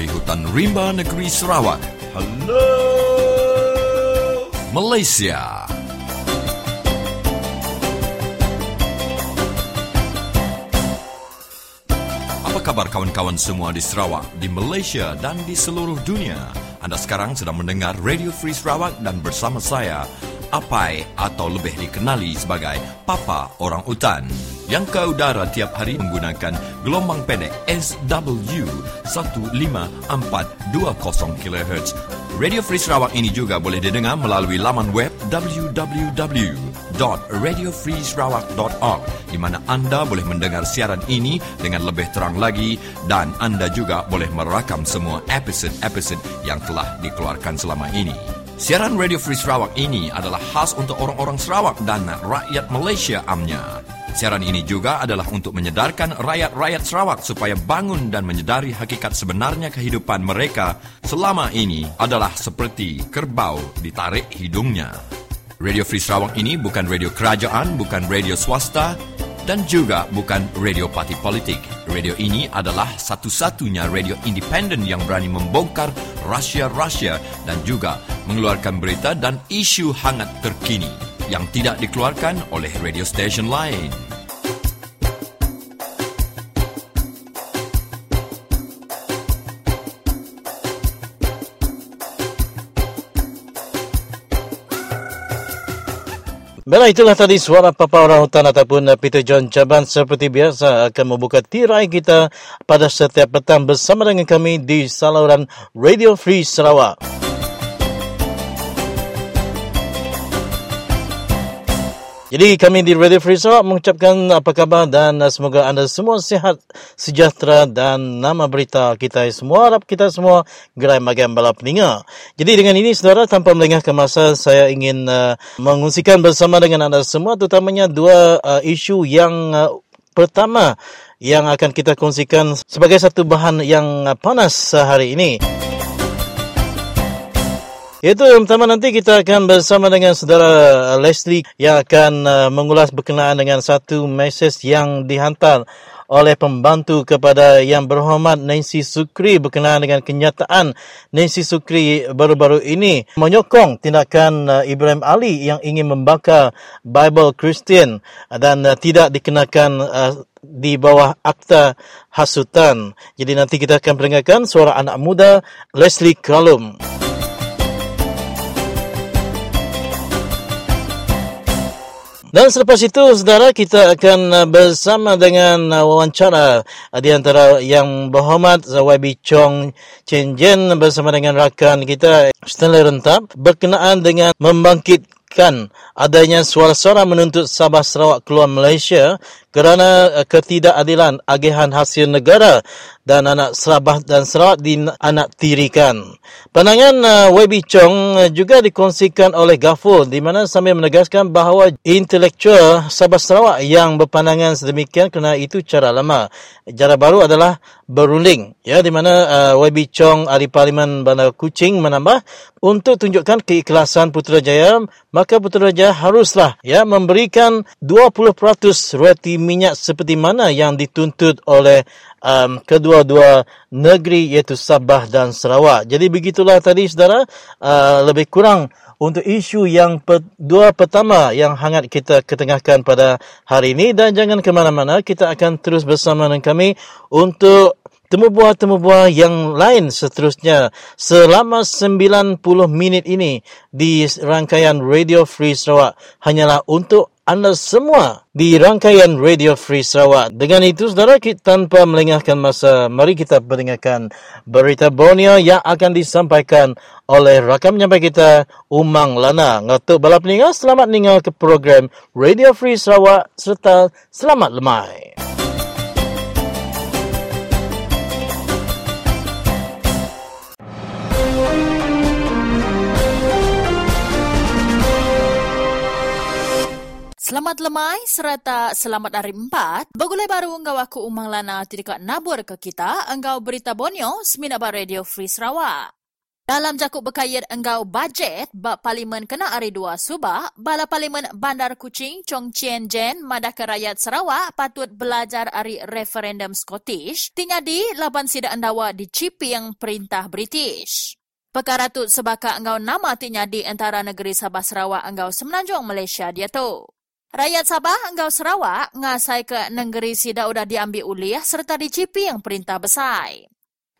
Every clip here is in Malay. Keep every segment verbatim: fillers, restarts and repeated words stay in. dari hutan rimba negeri Sarawak. Hello Malaysia. Apa kabar kawan-kawan semua di Sarawak, di Malaysia dan di seluruh dunia? Anda sekarang sedang mendengar Radio Free Sarawak dan bersama saya, Apai atau lebih dikenali sebagai Papa Orang Utan, yang ke udara tiap hari menggunakan gelombang pendek S W one five four two zero kilohertz. Radio Free Sarawak ini juga boleh didengar melalui laman web w w w dot radio free sarawak dot org, di mana anda boleh mendengar siaran ini dengan lebih terang lagi, dan anda juga boleh merakam semua episod-episod yang telah dikeluarkan selama ini. Siaran Radio Free Sarawak ini adalah khas untuk orang-orang Sarawak dan rakyat Malaysia amnya. Siaran ini juga adalah untuk menyedarkan rakyat-rakyat Sarawak supaya bangun dan menyedari hakikat sebenarnya kehidupan mereka selama ini adalah seperti kerbau ditarik hidungnya. Radio Free Sarawak ini bukan radio kerajaan, bukan radio swasta, dan juga bukan radio parti politik. Radio ini adalah satu-satunya radio independen yang berani membongkar rahsia-rahsia dan juga mengeluarkan berita dan isu hangat terkini yang tidak dikeluarkan oleh radio stesen lain. Baiklah, itulah tadi suara Papa Orang Utan ataupun Peter John Jaban, seperti biasa akan membuka tirai kita pada setiap petang bersama dengan kami di saluran Radio Free Sarawak. Jadi kami di Radio Free Sarawak mengucapkan apa khabar dan semoga anda semua sihat, sejahtera dan nama berita kita semua, harap kita semua gerai makan bala peninga. Jadi dengan ini saudara, tanpa melengah ke masa, saya ingin uh, mengungsikan bersama dengan anda semua terutamanya dua uh, isu yang uh, pertama yang akan kita kongsikan sebagai satu bahan yang uh, panas uh, hari ini. Itu yang pertama, nanti kita akan bersama dengan saudara Leslie yang akan uh, mengulas berkenaan dengan satu mesej yang dihantar oleh pembantu kepada yang berhormat Nancy Sukri berkenaan dengan kenyataan Nancy Sukri baru-baru ini menyokong tindakan uh, Ibrahim Ali yang ingin membakar Bible Christian dan uh, tidak dikenakan uh, di bawah Akta Hasutan. Jadi nanti kita akan perdengarkan suara anak muda Leslie Kalum. Dan selepas itu, saudara, kita akan bersama dengan wawancara di antara yang berhormat Zawai Bicong Chieng Jen bersama dengan rakan kita Stanley Rentap berkenaan dengan membangkitkan adanya suara-suara menuntut Sabah Sarawak keluar Malaysia kerana ketidakadilan agihan hasil negara dan anak Sabah dan Sarawak dianaktirikan. Pandangan uh, Webi Chong juga dikongsikan oleh Ghafur di mana sambil menegaskan bahawa intelektual Sabah Sarawak yang berpandangan sedemikian kerana itu cara lama. Cara baru adalah berunding. Ya, di mana uh, Webi Chong ahli Parlimen Bandar Kuching menambah untuk tunjukkan keikhlasan Putrajaya, maka Putrajaya haruslah ya memberikan dua puluh peratus royalti minyak seperti mana yang dituntut oleh um, kedua-dua negeri iaitu Sabah dan Sarawak. Jadi begitulah tadi saudara, uh, lebih kurang untuk isu yang per, dua pertama yang hangat kita ketengahkan pada hari ini. Dan jangan ke mana-mana, kita akan terus bersama dengan kami untuk temu buah-temu buah yang lain seterusnya selama sembilan puluh minit ini di rangkaian Radio Free Sarawak hanyalah untuk anda semua di rangkaian Radio Free Sarawak. Dengan itu saudara, kita tanpa melengahkan masa, mari kita mendengarkan berita Borneo yang akan disampaikan oleh rakan penyampai kita Umang Lana. Ngatuk balap ningal, selamat ningal ke program Radio Free Sarawak serta selamat lemai. Selamat lemai serta selamat hari empat. Bagulai baru engkau aku Umang Lana tidikat nabur ke kita engkau berita Borneo semina bar Radio Free Sarawak. Dalam jakub berkait enggau bajet, bak Parlimen kena arah dua Subak, bala Parlimen Bandar Kuching Chong Chien Jen madahkan rakyat Sarawak patut belajar arah referendum Scottish, tinyadi laban sida endawa di Cipiang perintah British. Perkara tu sebaka enggau nama tinyadi antara negeri Sabah Sarawak enggau semenanjung Malaysia dia tu. Rakyat Sabah enggau Sarawak ngasai ke negeri sida udah diambil ulih serta di Cipiang perintah besar.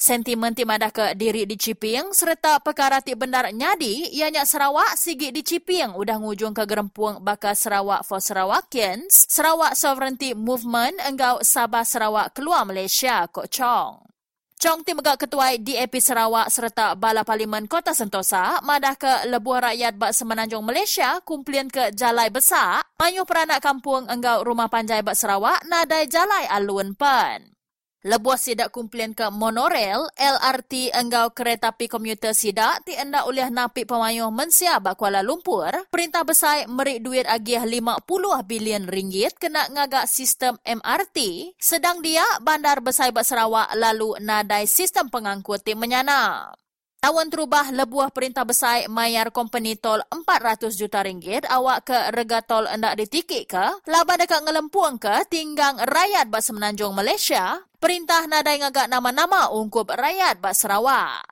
Sentimen timadah ke diri di Cipiang serta perkara ti benar nyadi ianya Sarawak sigi di Cipiang udah ngujung ke gerempuang bakal Sarawak for Sarawakians, Sarawak Sovereignty Movement enggau Sabah Sarawak keluar Malaysia kok Chong. Chong ti megak ketuai D A P Sarawak serta bala Parlimen Kota Sentosa madah ke lebuh rakyat bak semenanjung Malaysia kumpulan ke Jalai Besar, panyuh peranak kampung enggau Rumah Panjai bak Sarawak nadai Jalai Alun Pen. Lebuah sidak kumpulan ke monorail, L R T enggau kereta api komuter sidak ti enda uliah napik pemayuh mensia bak Kuala Lumpur, perintah besar merik duit agih lima puluh bilion ringgit kena ngagak sistem M R T, sedang dia bandar besar bak Sarawak lalu nadai sistem pengangkut ti menyana. Tawan terubah lebuah perintah besar mayar company tol empat ratus juta ringgit awak ke rega tol hendak ditikik ke, laba dekat ngelempuang ke tinggang rakyat bak semenanjung Malaysia, perintah nadai ngagak nama-nama ungkup rakyat bak Sarawak.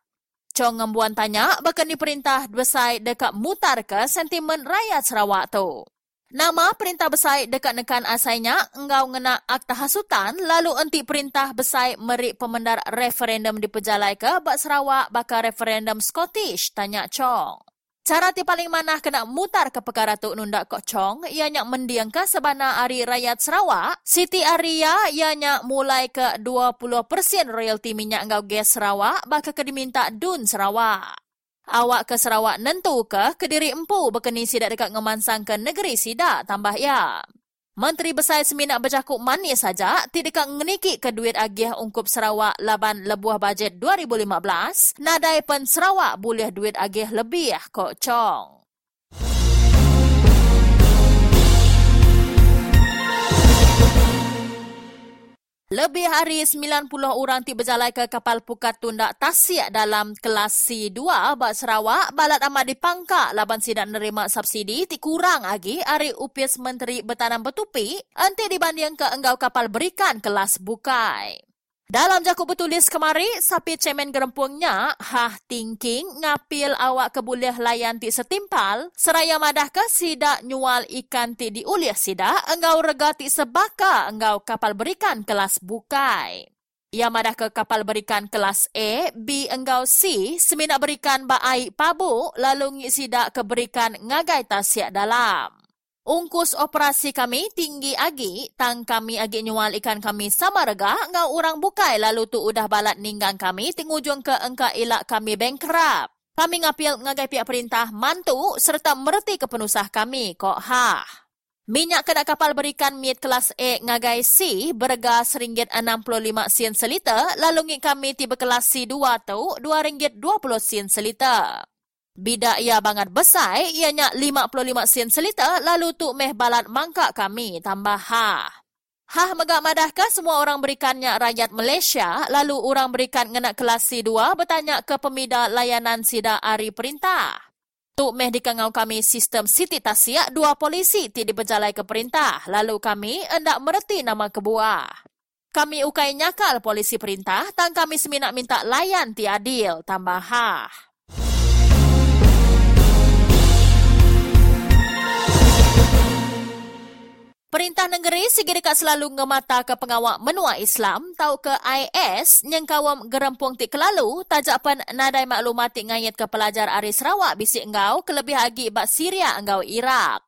Chong ngembuan tanya bakal ni perintah besar dekat mutar ke sentimen rakyat Sarawak tu. Nama perintah besar dekat nekan asainya engau ngena akta hasutan lalu enti perintah besar merik pemendar referendum di Pejalai ke bak Sarawak bakal referendum Scottish tanya Chong. Cara ti paling manah kena mutar ke perkara tu nundak kok Chong ianya mendiang ke sebana ari rakyat Sarawak siti aria ianya mulai ke dua puluh peratus royalty minyak engau gas Sarawak bakal kediminta dun Sarawak. Awak ke Sarawak nentu ke kediri empu berkeni sidak dekat ngemansang ke negeri sidak tambah ya. Menteri Besar seminak bercakap manis saja ti dekat ngeniki ke duit agih ungkup Sarawak laban lebuah bajet dua ribu lima belas nadai pen Sarawak boleh duit agih lebih kok Chong. Lebih hari sembilan puluh orang ti berjalan ke kapal pukat tundak tasik dalam kelas C dua bak Sarawak balat amat dipangkak laban sidak nerima subsidi ti kurang lagi ari upis Menteri Bertanam Bertupi enti dibanding ke enggau kapal berikan kelas bukai. Dalam jakub bertulis kemari sapi cemen gerempungnya hah tingking ngapil awak kebulih layan ti setimpal seraya madah ke sidak nyual ikan ti diulih sidak engau rega ti sebaka engau kapal berikan kelas bukai. Ia madah ke kapal berikan kelas A, B engau C semina berikan bak air pabu lalu ngik sidak ke berikan ngagai tasik dalam. Ungkus operasi kami tinggi agi, tang kami agi nyual ikan kami sama rega ngau orang bukai lalu tu udah balat ninggang kami tingujung ke engka elak kami bankrupt. Kami ngapil ngagai pihak perintah mantu serta merti kepenusah kami kok ha. Minyak kena kapal berikan miet kelas A ngagai C berega satu ringgit enam puluh lima sen seliter lalu ngik kami tiba kelas C dua tu dua ringgit dua puluh sen seliter. Bidak ia bangat besar, ianya lima puluh lima sen seliter lalu tu meh balat mangkak kami tambah ha. Hah megak madahkah semua orang berikannya rakyat Malaysia lalu orang berikan ngena kelas C dua bertanya ke pemida layanan sida ari perintah. Tu meh dikangau kami sistem siti tasik dua polisi ti diberjalai ke perintah lalu kami hendak mereti nama kebuah. Kami ukai nyakal polisi perintah tang kami seminak minta layan ti adil tambah ha. Perintah negeri sigi dekat selalu ngemata ke pengawak menua Islam tau ke I S nyeng kawam gerempung ti kelalu tajak pen nadai maklumat ti ngayet ke pelajar ari Sarawak bisik engau kelebih agi bak Syria engau Iraq.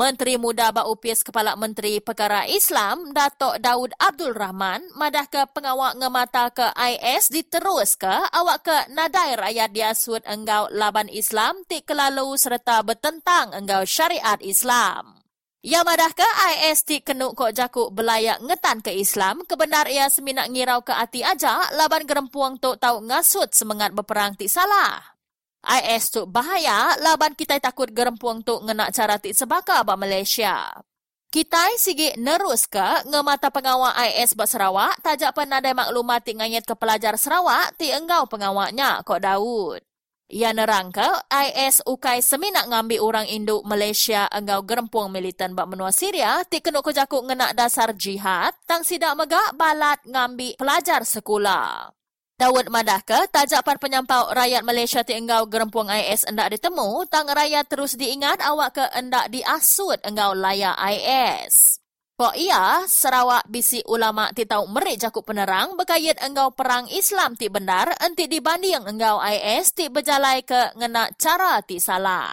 Menteri Muda bak Upis Kepala Menteri Perkara Islam Datuk Daud Abdul Rahman madah ke pengawak ngemata ke I S diterus ke awak ke nadai rakyat diasud engau laban Islam ti kelalu serta bertentang engau syariat Islam. Ia madah ke I S ti kenuk kok jakuk belayak ngetan ke Islam kebenar ia seminak ngirau ke ati aja laban gerempuang tu tau ngasut semangat berperang ti salah. I S tu bahaya laban kita takut gerempuang tu ngena cara ti sebaka bak Malaysia. Kita sigi nerus ke ngemata pengawak I S bak Sarawak tajak penadai maklumat ti ngayet ke pelajar Sarawak ti engau pengawaknya kok Daud. Ia nerangka I S ukai seminak ngambil orang Induk Malaysia engau gerempung militan bak menua Syria ti kena kejakuk ngenak dasar jihad tang sidak megak balat ngambil pelajar sekolah. Daud madahka tajak par penyampau rakyat Malaysia ti engau gerempung I S endak ditemu tang rakyat terus diingat awak ke endak diasut engau layak I S. Pok ia, Sarawak bisi ulama ti tau merik jakuk penerang berkait engau perang Islam ti benar enti dibanding engau I S ti berjalai ke ngenak cara ti salah.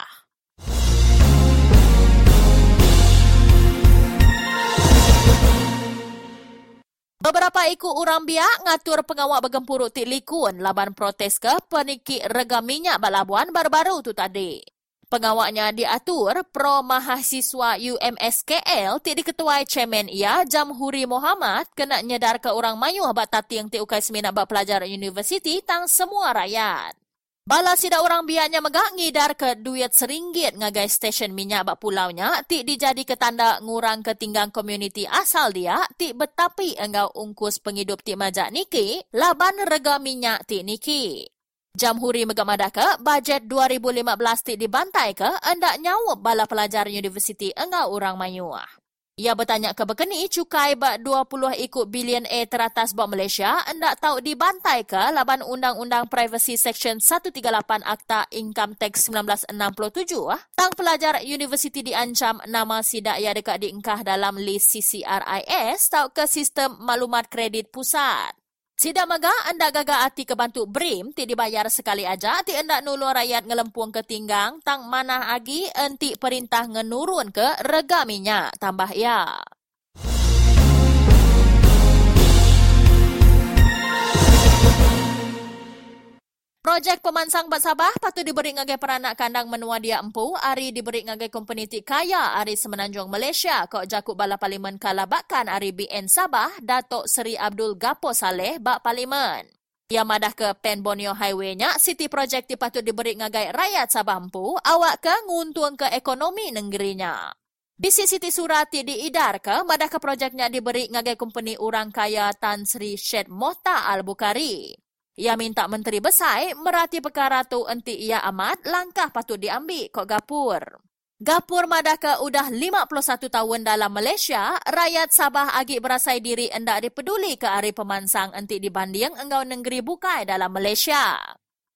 Beberapa ikut orang biak ngatur pengawak bergempuruk ti likun laban protes ke peniki rega minyak bak labuan baru-baru tu tadi. Pengawaknya diatur pro mahasiswa U M S K L ti diketuai chairman ia Jamhuri Mohamad kena nyedar ke orang mayuh bak tati yang ti ukai seminar bak pelajar universiti tang semua rakyat. Bala sida orang biaknya megak ngidar ke duit seringgit ngagai stesen minyak bak pulaunya ti dijadi ke tanda ngurang ke tinggang komuniti asal dia ti betapi engau ungkus penghidup ti majak niki laban rega minyak ti niki. Jamhuri megamada ke bajet dua ribu lima belas ti dibantai ke endak nyawab bala pelajar universiti engau orang mayuah. Ia bertanya ke bekeni cukai bak dua puluh ikut bilion A teratas bak Malaysia endak tahu dibantai ke laban Undang-Undang Privacy Section seratus tiga puluh lapan Akta Income Tax seribu sembilan ratus enam puluh tujuh tang pelajar universiti diancam nama sidak ia dekat diingkah dalam list C C R I S tau ke sistem maklumat kredit pusat. Sidak maga anda gagal hati kebantu BRIM ti dibayar sekali aja ti anda nulur rakyat ngelempung ke tinggang tang manah agi enti perintah ngenurun ke rega minyak tambah ya. Projek pemansang bat Sabah patut diberi ngagai peranak kandang menua dia empu ari diberi ngagai company ti kaya ari Semenanjung Malaysia kok jakuk bala parlimen kala bakkan ari B N Sabah Datuk Seri Abdul Ghafur Saleh bak parlimen. Ia madah ke PAN Borneo Highway nya siti projek ti patut diberi ngagai rakyat Sabah empu awak ke nguntung ke ekonomi negerinya. Bisi siti surat ti diidar ke madah ke projeknya diberi ngagai company orang kaya Tan Sri Syed Mokhtar Al-Bukhary. Ia minta Menteri Besar merati perkara tu enti ia amat langkah patut diambil kok Ghafur. Ghafur madaka udah lima puluh satu tahun dalam Malaysia, rakyat Sabah agik berasai diri endak dipeduli ke ari pemansang enti dibanding engau negeri bukai dalam Malaysia.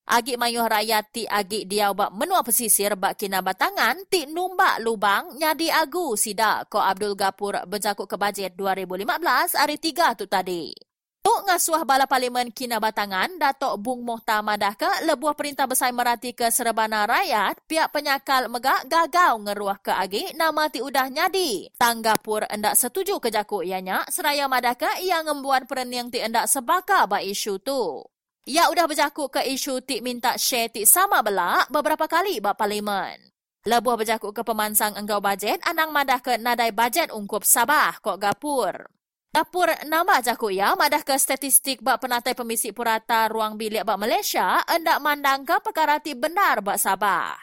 Agik mayuh rakyat ti agik diau bak menua pesisir bak kina batangan ti numbak lubang nyadi agu sida kok Abdul Ghafur berjakuk ke bajet dua ribu lima belas hari tiga tu tadi. Tok ngasuh bala parlimen kina batangan Datuk Bung Mokhtar madah ke lebuah perintah besar merati ke serebana rakyat pihak penyakal megak gagau ngeruah ke agi nama ti udah nyadi. Tanggapur endak setuju ke jakuk ianya seraya madah ke ia ngembuan perening ti endak sebaka ba isu tu. Ia udah berjakuk ke isu ti minta share ti sama belak beberapa kali ba parlimen. Lebuah berjakuk ke pemansang engkau bajet anang madah ke nadai bajet ungkup Sabah kok Ghafur. Ghafur nambah jakuk ya madah ke statistik bak penatai pemisik purata ruang bilik bak Malaysia endak mandang ke perkara ti benar bak Sabah.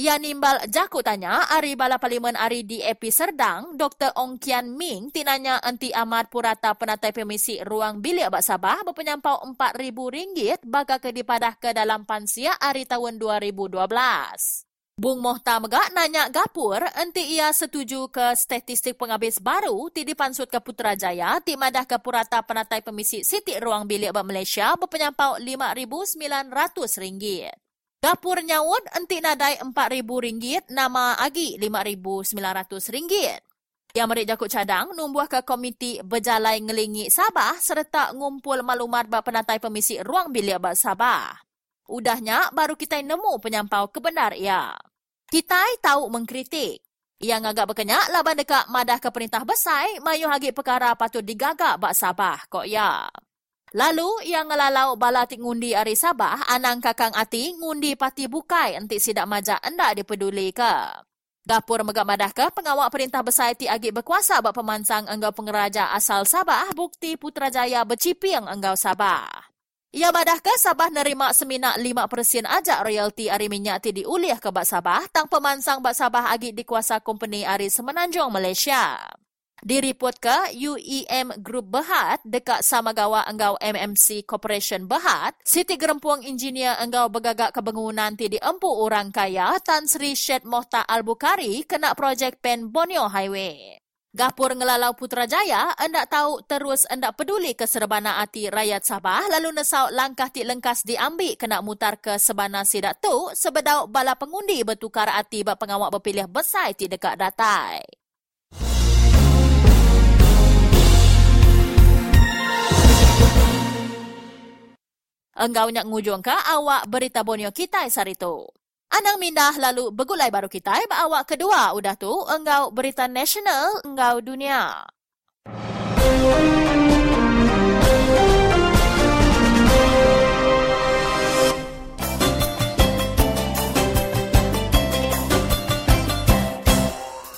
Ia nimbal jakuk tanya ari bala parlimen ari D A P Serdang Doktor Ong Kian Ming tinanya enti amat purata penatai pemisik ruang bilik bak Sabah berpenyampau empat ribu ringgit bakal ke dipadah ke dalam pansia ari tahun dua ribu dua belas. Bung Mokhtar megak nanya Ghafur enti ia setuju ke statistik penghabis baru ti dipansut ke Putrajaya ti madah ke purata penatai pemisik sitik ruang bilik bak Malaysia berpenyampau lima ribu sembilan ratus ringgit. Ghafur nyawut enti nadai empat ribu ringgit nama agi lima ribu sembilan ratus ringgit. Yang merik jakuk cadang numbuh ke komiti berjalai ngelingi Sabah serta ngumpul maklumat bak penatai pemisik ruang bilik bak Sabah. Udahnya baru kita nemu penyampau kebenar ia. Kita tahu mengkritik. Ia ngagak berkenyak laban dekat madah ke perintah besar, mayuh agik perkara patut digagak bak Sabah kok ya. Lalu ia ngelalau bala ti ngundi ari Sabah anang kakang ati ngundi pati bukai entik sidak majak endak dipeduli ke. Ghafur megak madah ke pengawak perintah besar ti agik berkuasa bak pemansang engkau pengeraja asal Sabah bukti Putrajaya berciping engkau Sabah. Ia madah ke Sabah nerima seminak lima peratus ajak royalti ari minyak ti diuliah ke bak Sabah tang pemansang bak Sabah agik dikuasa company ari Semenanjung Malaysia. Direport ke U E M Group Berhad dekat Samagawa Enggau M M C Corporation Berhad, Siti Gerempuang Engineer Enggau Bergagak Kebangunan Tidi Empu Orang Kaya Tan Sri Syed Mokhtar Al-Bukhary kena projek P A N Borneo Highway. Ghafur ngelalau Putrajaya, endak tahu terus endak peduli ke serbana hati rakyat Sabah lalu nesau langkah ti lengkas diambil kena mutar ke sebana sidak tu sebedau bala pengundi bertukar hati bak pengawak berpilih besar ti dekat datai. Enggau nyak ngujung ke awak berita Borneo kita sehari tu. Anang mindah lalu begulai baru kita ba awak kedua udah tu enggau berita nasional enggau dunia.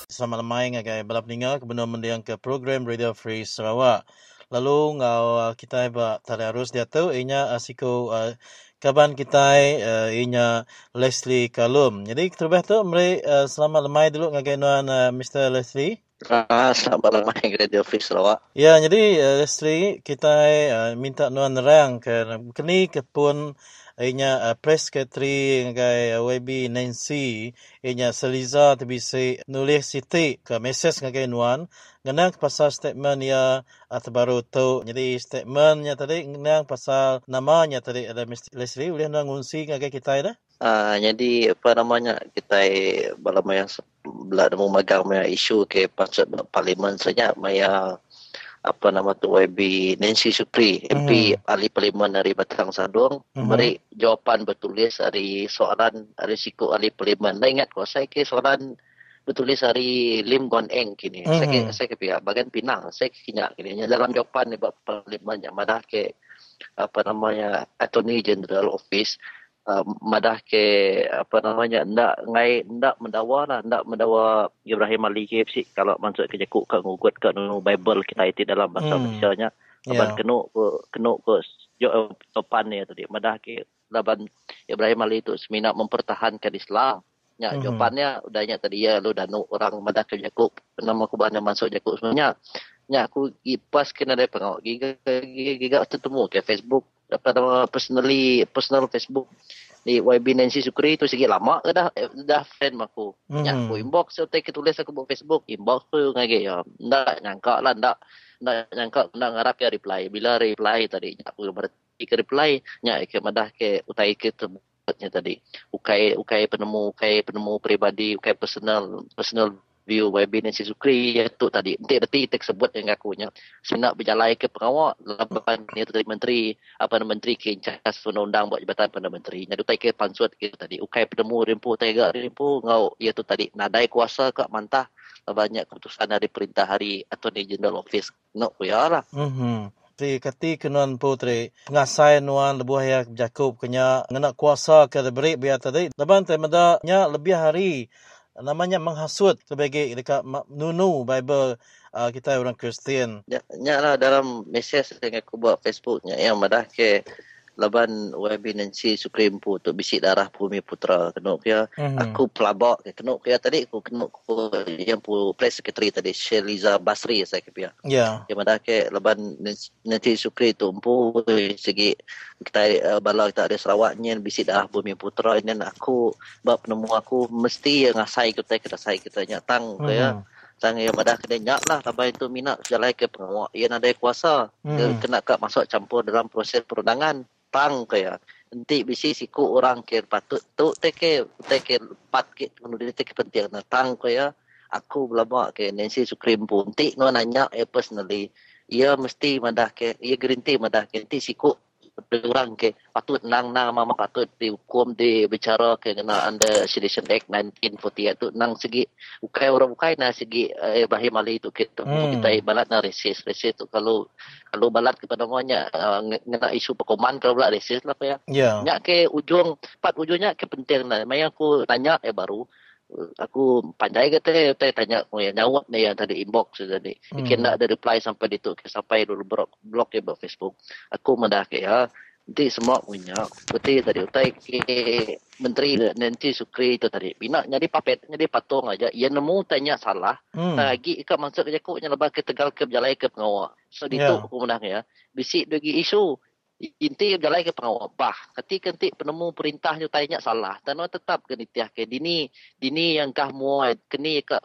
Selamat malam agai balap ninga kebenar mendiang ke program Radio Free Sarawak. Lalu ngau kita ba tararus dia tu inya asiko uh, kaban kita uh, inya Leslie Kalum. Jadi terlebih tu mari uh, selamat lemai dulu ngagai nuan uh, Mister Leslie. Ah, selamat lemai Radio Free Sarawak. Ya, jadi uh, Leslie kita uh, minta nuan rang ke kini ke pun inya uh, press secretary ngagai uh, Y B Nancy inya Seliza T B C nulis siti ke message ngagai nuan. Kenang pasal statement ya terbaru tu. Jadi statementnya tadi kenang pasal namanya tadi ada Mister Leslie boleh nak ngungsi dengan kita dah. Ah, jadi apa namanya kita bala maya bala demo magang maya isu ke pasal parlimen saja maya apa nama tu Y B Nancy Sukri M P mm-hmm. ahli parlimen dari Batang Sadong mm-hmm. mari jawapan bertulis dari soalan risiko ahli parlimen. Nah, ingat kau saya ke soalan bertulis hari Lim Guan Eng kini. Mm-hmm. Saya ke, saya ke pihak bagan Pinang. Saya kinyak kini. Dalam jawapan ni buat parlimen yang madah ke apa namanya Attorney General Office uh, madah ke apa namanya ndak ngai ndak mendawa lah ndak mendawa Ibrahim Ali K F C kalau maksud kerja kok kan ngugut kan Bible kita itu dalam bahasa mm. Malaysia nya yeah. kena kena ke jo topan ni tadi madah ke laban Ibrahim Ali itu seminar mempertahankan Islam. Ya, mm-hmm. jawapannya udahnya tadi ya lu danu orang madah ke Jakub nama aku banyak masuk Jakub sebenarnya. Ya aku kipas kena dari pengawak giga giga tertemu ke Facebook apa nama personally personal Facebook di Y B Nancy Sukri tu sikit lama dah dah friend aku. Mm-hmm. Ya aku inbox saya tulis aku buat Facebook inbox tu ngage ya. Ndak nyangka lah ndak ndak nyangka ndak ngarap ya reply bila reply tadi aku berarti ke reply nya ke madah ke utai ke tertemu nya tadi ukai ukai penemu ukai penemu peribadi ukai personal personal view Y B Nancy Sukri itu tadi detik-detik tersebut yang akunya senak berjalan ke pengawak laban ni tadi menteri apa menteri ke incas undang-undang buat jabatan Perdana Menteri nya utai ke pansuat ke tadi ukai penemu rempu tega rempu ngau ia tu tadi nadai kuasa ke mantah banyak keputusan dari perintah hari Attorney General Office nak kuyalah mhm Tri kati kenuan putri pengasai nuan lebuh ya Jakub kenya ngena kuasa ke beri biar tadi laban temada nya lebih hari namanya menghasut sebagai dekat nunu Bible uh, kita orang Kristian nya lah dalam message yang aku buat Facebooknya yang madah ke laban Y B Nancy Sukri Empu tu bisik darah bumi putra kena dia mm-hmm. aku pelabak kena dia tadi aku kena yang pu press secretary tadi Sheliza Basri saya ke dia yeah. yang mana ke laban Nancy Sukri tu empu segi kita uh, bala kita ada Sarawaknya bisik darah bumi putra ini aku bab penemu aku mesti yang ngasai kita kena sai kita nyatang mm-hmm. dia tangi madah kena nyak lah tabai tu minat jalan ke pengawak yang ada kuasa mm-hmm. kena kat masuk campur dalam proses perundangan tang kaya nanti bisi siku orang ke patut tu teke teke pat ke menurut teke penting na tang kaya aku belabak ke Nancy Sukri pun nanti no nanya eh personally ia mesti madah ke ia gerinti madah ke nanti siku orang ke patut nang nang mama patut dihukum di bicara ke kena under Sedition Act nineteen forty tu nang segi ukai orang ukai nah segi eh bahim ali tu kita hmm. kita balat nah resis resis tu kalau kalau balat kepada namanya uh, kena isu perkoman kalau balat resis lah ya yeah. nyak ke ujung pat ujungnya ke penting nah maya aku tanya eh baru aku pandai kata saya tanya yang jawab ni yang tadi inbox tadi mungkin hmm. nak ada reply sampai itu sampai dulu blog blog dia buat Facebook aku mendah ke ya Nanti semua punya. Seperti tadi utai ke menteri Nancy Sukri itu tadi. Bina nyari papet, nyari patung aja. Ia nemu tanya salah. Hmm. Lagi ikan masuk kerja kok nyelebah ke Tegal ke berjalai ke Pengawal. So yeah. Itu aku menang ya. Bisik bagi isu. Inti berjalai ke Pengawal. Bah. Ketika-ketika penemu perintah nyutainya salah. Tanah tetap ke nitiah ke. Dini. Dini yang kah muat. Kini ke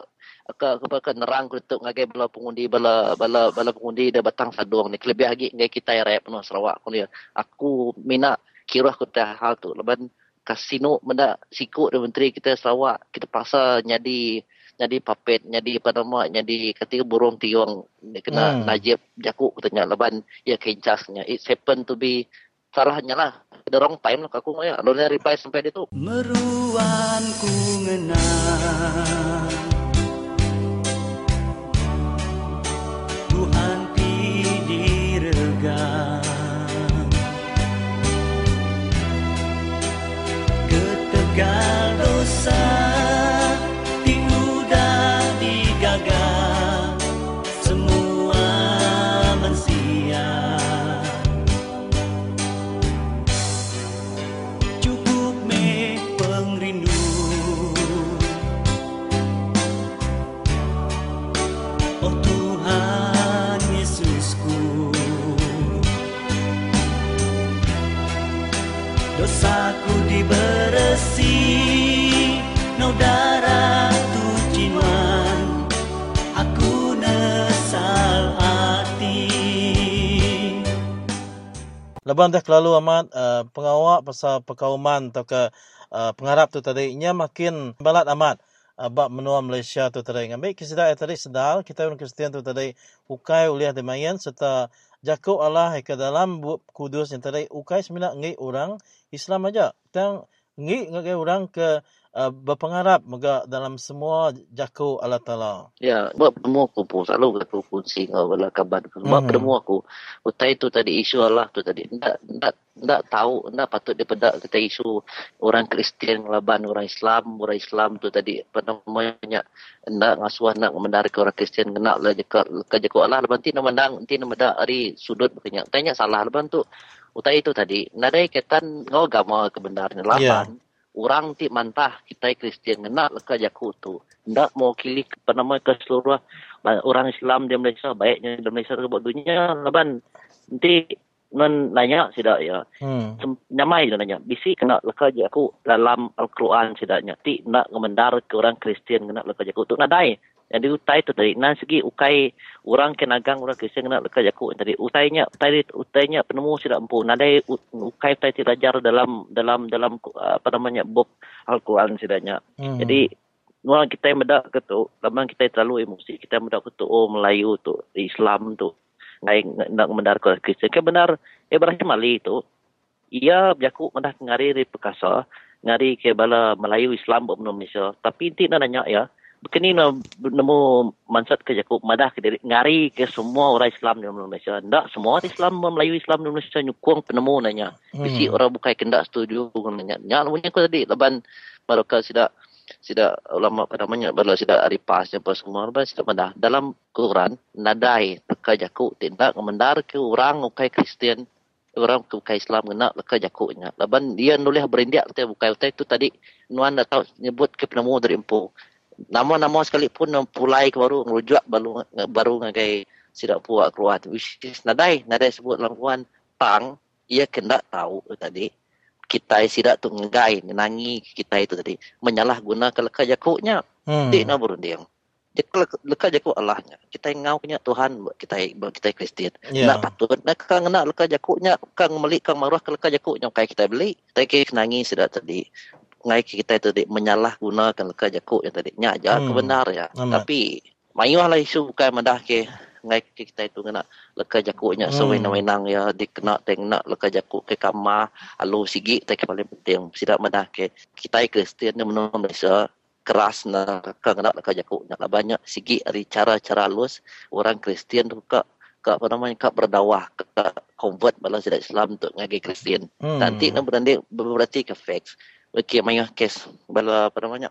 ke ke, ke nerang ketuk ngagai bala pengundi bala bala bala pengundi da batang sadong ni kelebih lagi ngai kita rap no Sarawak kuliah aku mina kira aku dah hal tu leban kasino benda sikut da menteri kita Sarawak kita paksa nyadi nyadi papet nyadi apa nama nyadi ketika burung tiong kena hmm. Najib jakuk katanya leban ya kencasnya it happen to be salahnya lah the wrong time lah aku ya alurnya reply sampai dia tu meruanku ngena ketegal dosa diudah digagah semua manusia cukup me pengrindu oh Tuhan Yesusku dosaku diberesi naudara tu ciuman aku nesal hati leban dah kelalu amat uh, pengawak pasal perkauman atau ke uh, pengarap tu tadi nya makin balat amat uh, bab menua Malaysia tu tadi ngambil kisah tadi sedal kita orang Kristian tu tadi ukai uliah demayan serta Jakau Allah ke dalam buku Kudus yang tadi ukai sembilan ngai orang Islam aja. Tang ngai ngai orang ke uh, berpengarap mega dalam semua jakau Allah Taala. Ya, buat semua aku pun selalu aku pun singa bala kabar. Buat semua aku utai tu tadi isu Allah tu tadi. Ndak ndak ndak tahu ndak patut daripada kita isu orang Kristian lawan orang Islam, orang Islam tu tadi apa namanya nak ngasuh nak menarik orang Kristian kena lah dekat kejeko Allah lepas nak mendang nanti nak ada hari sudut banyak tanya salah lepas tu utai itu tadi nadai ketan ngau agama kebenaran lawan yeah. Orang ti mantah kita Kristian kena kejeko tu ndak mau kili apa nama ke seluruh orang Islam di Malaysia baiknya di Malaysia ke dunia lawan nanti non nanya sedak ya. Hmm. Namai dia nanya. Bisi kena leka je aku dalam Al-Quran sedaknya. Ti nak ngemendar ke orang Kristian kena leka je aku tu nadai. Jadi utai tu tadi nan segi ukai orang kenagang orang Kristian kena leka je aku tadi utainya tadi utainya penemu sedak empu nadai ukai tadi belajar dalam dalam dalam apa namanya bab Al-Quran sedaknya. Hmm. Jadi orang kita yang bedak ke tu, lama kita terlalu emosi, kita bedak ke tu oh Melayu tu, Islam tu. Ngai nak mendar ke Kristian ke benar Ibrahim Ali itu ia berjaku mendah ngari dari Perkasa ngari ke bala Melayu Islam buat Malaysia tapi inti nak nanya ya kini nemu mansat ke Jakob madah ke ngari ke semua orang Islam di Malaysia ndak semua Islam Melayu Islam di Malaysia nyukung penemu nanya bisi orang bukai kendak setuju nanya nya punya aku tadi laban barokah sida sida ulama pada namanya bala sida aripas apa semua bala sida pada dalam Quran nadai leka jaku tindak mendar ke orang ukai Kristian orang ukai Islam kena leka jakunya laban dia nulis berindak kita bukai utai tu tadi nuan dah tahu nyebut ke penemu dari empu nama-nama sekalipun pulai ke baru merujuk baru baru ngagai sida puak keluar which is nadai nadai sebut langkuan pang ia kena tahu tadi kita sida tu ngai nangi kita itu tadi menyalahgunakan leka jakuknya hmm. Dik nak berunding dia leka jakuk Allahnya kita ngau punya Tuhan kita kita Kristian yeah. Nak patut nak kang nak leka jakuknya kang melik kang maruah ke leka jakuknya kai kita beli tapi nangi sida tadi ngai kita itu tadi menyalahgunakan leka jakuknya tadi nya aja hmm. Kebenar ya Amat. Tapi mayuhlah isu bukan madah ke ngai kita itu kena leka jakuknya hmm. So wenang-wenang ya dikena tengnak leka jakuk ke kamar alu sigi tak paling penting sidak madah ke kita Kristian menurut Malaysia keras nak kena leka jakuknya lah banyak sigi dari cara-cara halus orang Kristian tu ke ke apa namanya ke berdawah ke convert bala sidak Islam tu ngagai Kristian hmm. Nanti nak berandi berarti ke facts okey mayuh kes bala apa namanya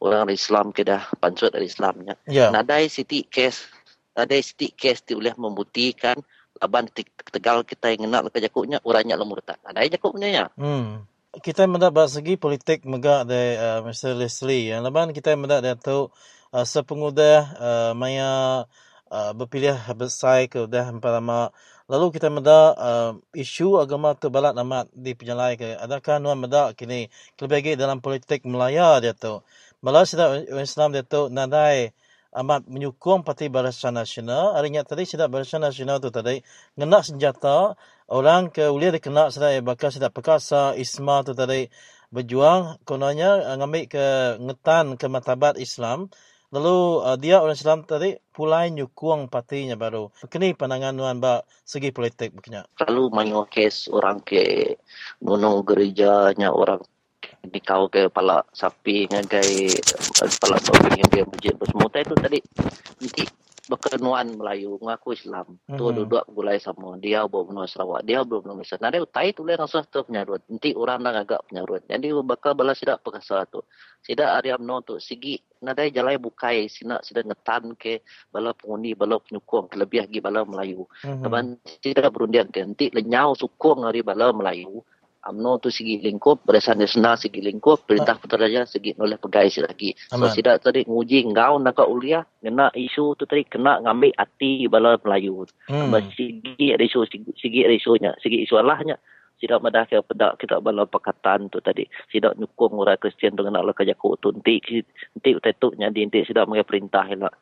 orang Islam ke dah pancut dari Islamnya yeah. Nadai siti kes ada sedikit kes tu boleh membuktikan Laban Tegal kita yang nak ke jakutnya, orangnya lah murtad. Ada jakutnya ya. Hmm. Kita mendak bahas lagi politik megak dari uh, Mister Leslie. Yang laban kita mendak Datuk uh, sepengudah uh, maya uh, berpilih besar ke dah empat lama. Lalu kita mendak uh, isu agama terbalat amat di penjalai ke. Adakah nuan mendak kini kelebih dalam politik Melaya Datuk? Malaysia Islam Datuk nadai amat menyokong Parti Barisan Nasional. Harinya tadi sedap Barisan Nasional tu tadi kena senjata orang ke ulia dikena sedap bakal sedap perkasa Isma tu tadi berjuang kononnya ngambil ke ngetan ke martabat Islam. Lalu uh, dia orang Islam tadi pulai nyukung partinya baru. Kini pandangan nuan bak segi politik berkenyak. Lalu manyo kes orang ke gunung gerejanya orang dikau ke pala sapi ngagai pala sapi yang dia berjaya semua itu tadi nanti berkenuan Melayu mengaku Islam mm-hmm. tu duduk gulai sama dia Borneo Sarawak dia Borneo Malaysia nah dia utai tu boleh langsung tu penyarut nanti orang dah agak penyarut jadi bakal balas sidak perkasa tu sidak Ariam no tu segi nadai jalai bukai sidak sidak ngetan ke bala pengundi bala penyukung kelebih lagi bala Melayu mm-hmm. teman sidak berundian ke nanti lenyau sukung hari bala Melayu UMNO tu segi lingkup, Barisan Nasional segi lingkup, Perintah Putrajaya segi oleh pegawai lagi. So sidak tadi nguji ngau nak uliah, kena isu tu tadi kena ngambil hati bala Melayu. Hmm. Segi isu segi, segi isunya, segi isu Allahnya. Sidak madah ke pedak kita bala pakatan tu tadi. Sidak nyukung orang Kristian dengan Allah kajaku tu nanti nanti tetuknya di nanti sidak mengai perintah elak.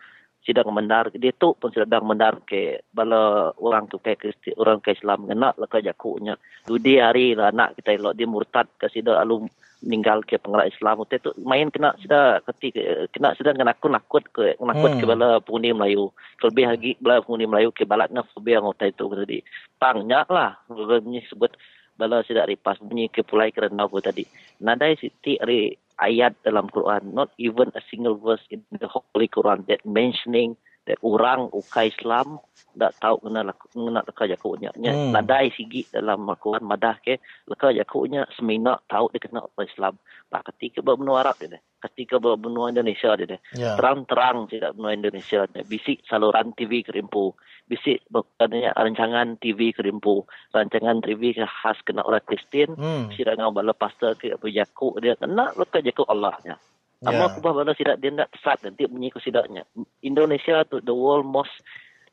Sidak mendar dia tu pun sedang mendar ke bala orang tu ke Kristian orang ke Islam kena leka jakutnya dudi hari lah anak kita elok dia murtad ke sidak alum meninggal ke pengerak Islam tu main kena sidak keti kena sidak kena nakut-nakut ke nakut ke bala pengundi Melayu lebih lagi bala pengundi Melayu ke balatna fobia ngotai tu tadi pangnya lah bunyi sebut bala sidak ripas bunyi ke pulai kerana aku tadi nadai siti ari ayat dalam Quran, not even a single verse in the Holy Quran that mentioning that orang ukai Islam tak tahu kena nak leka jakutnya. Hmm. Nadai sigi dalam Quran madah ke leka jakutnya semina tahu dia kena orang Islam. Pak ketika benua Arab dia, ketika benua Indonesia dia, yeah. terang-terang tidak benua Indonesia dia. Bisik saluran T V kerimpu, bisik bukannya rancangan T V kerimpu, rancangan T V khas kena orang Kristian, hmm. sira ngau bala pastor ke jakut dia kena leka jakut Allahnya. Amal kubah bala sidak dia nak sesat nanti bunyi ke sidaknya. Indonesia tu the world most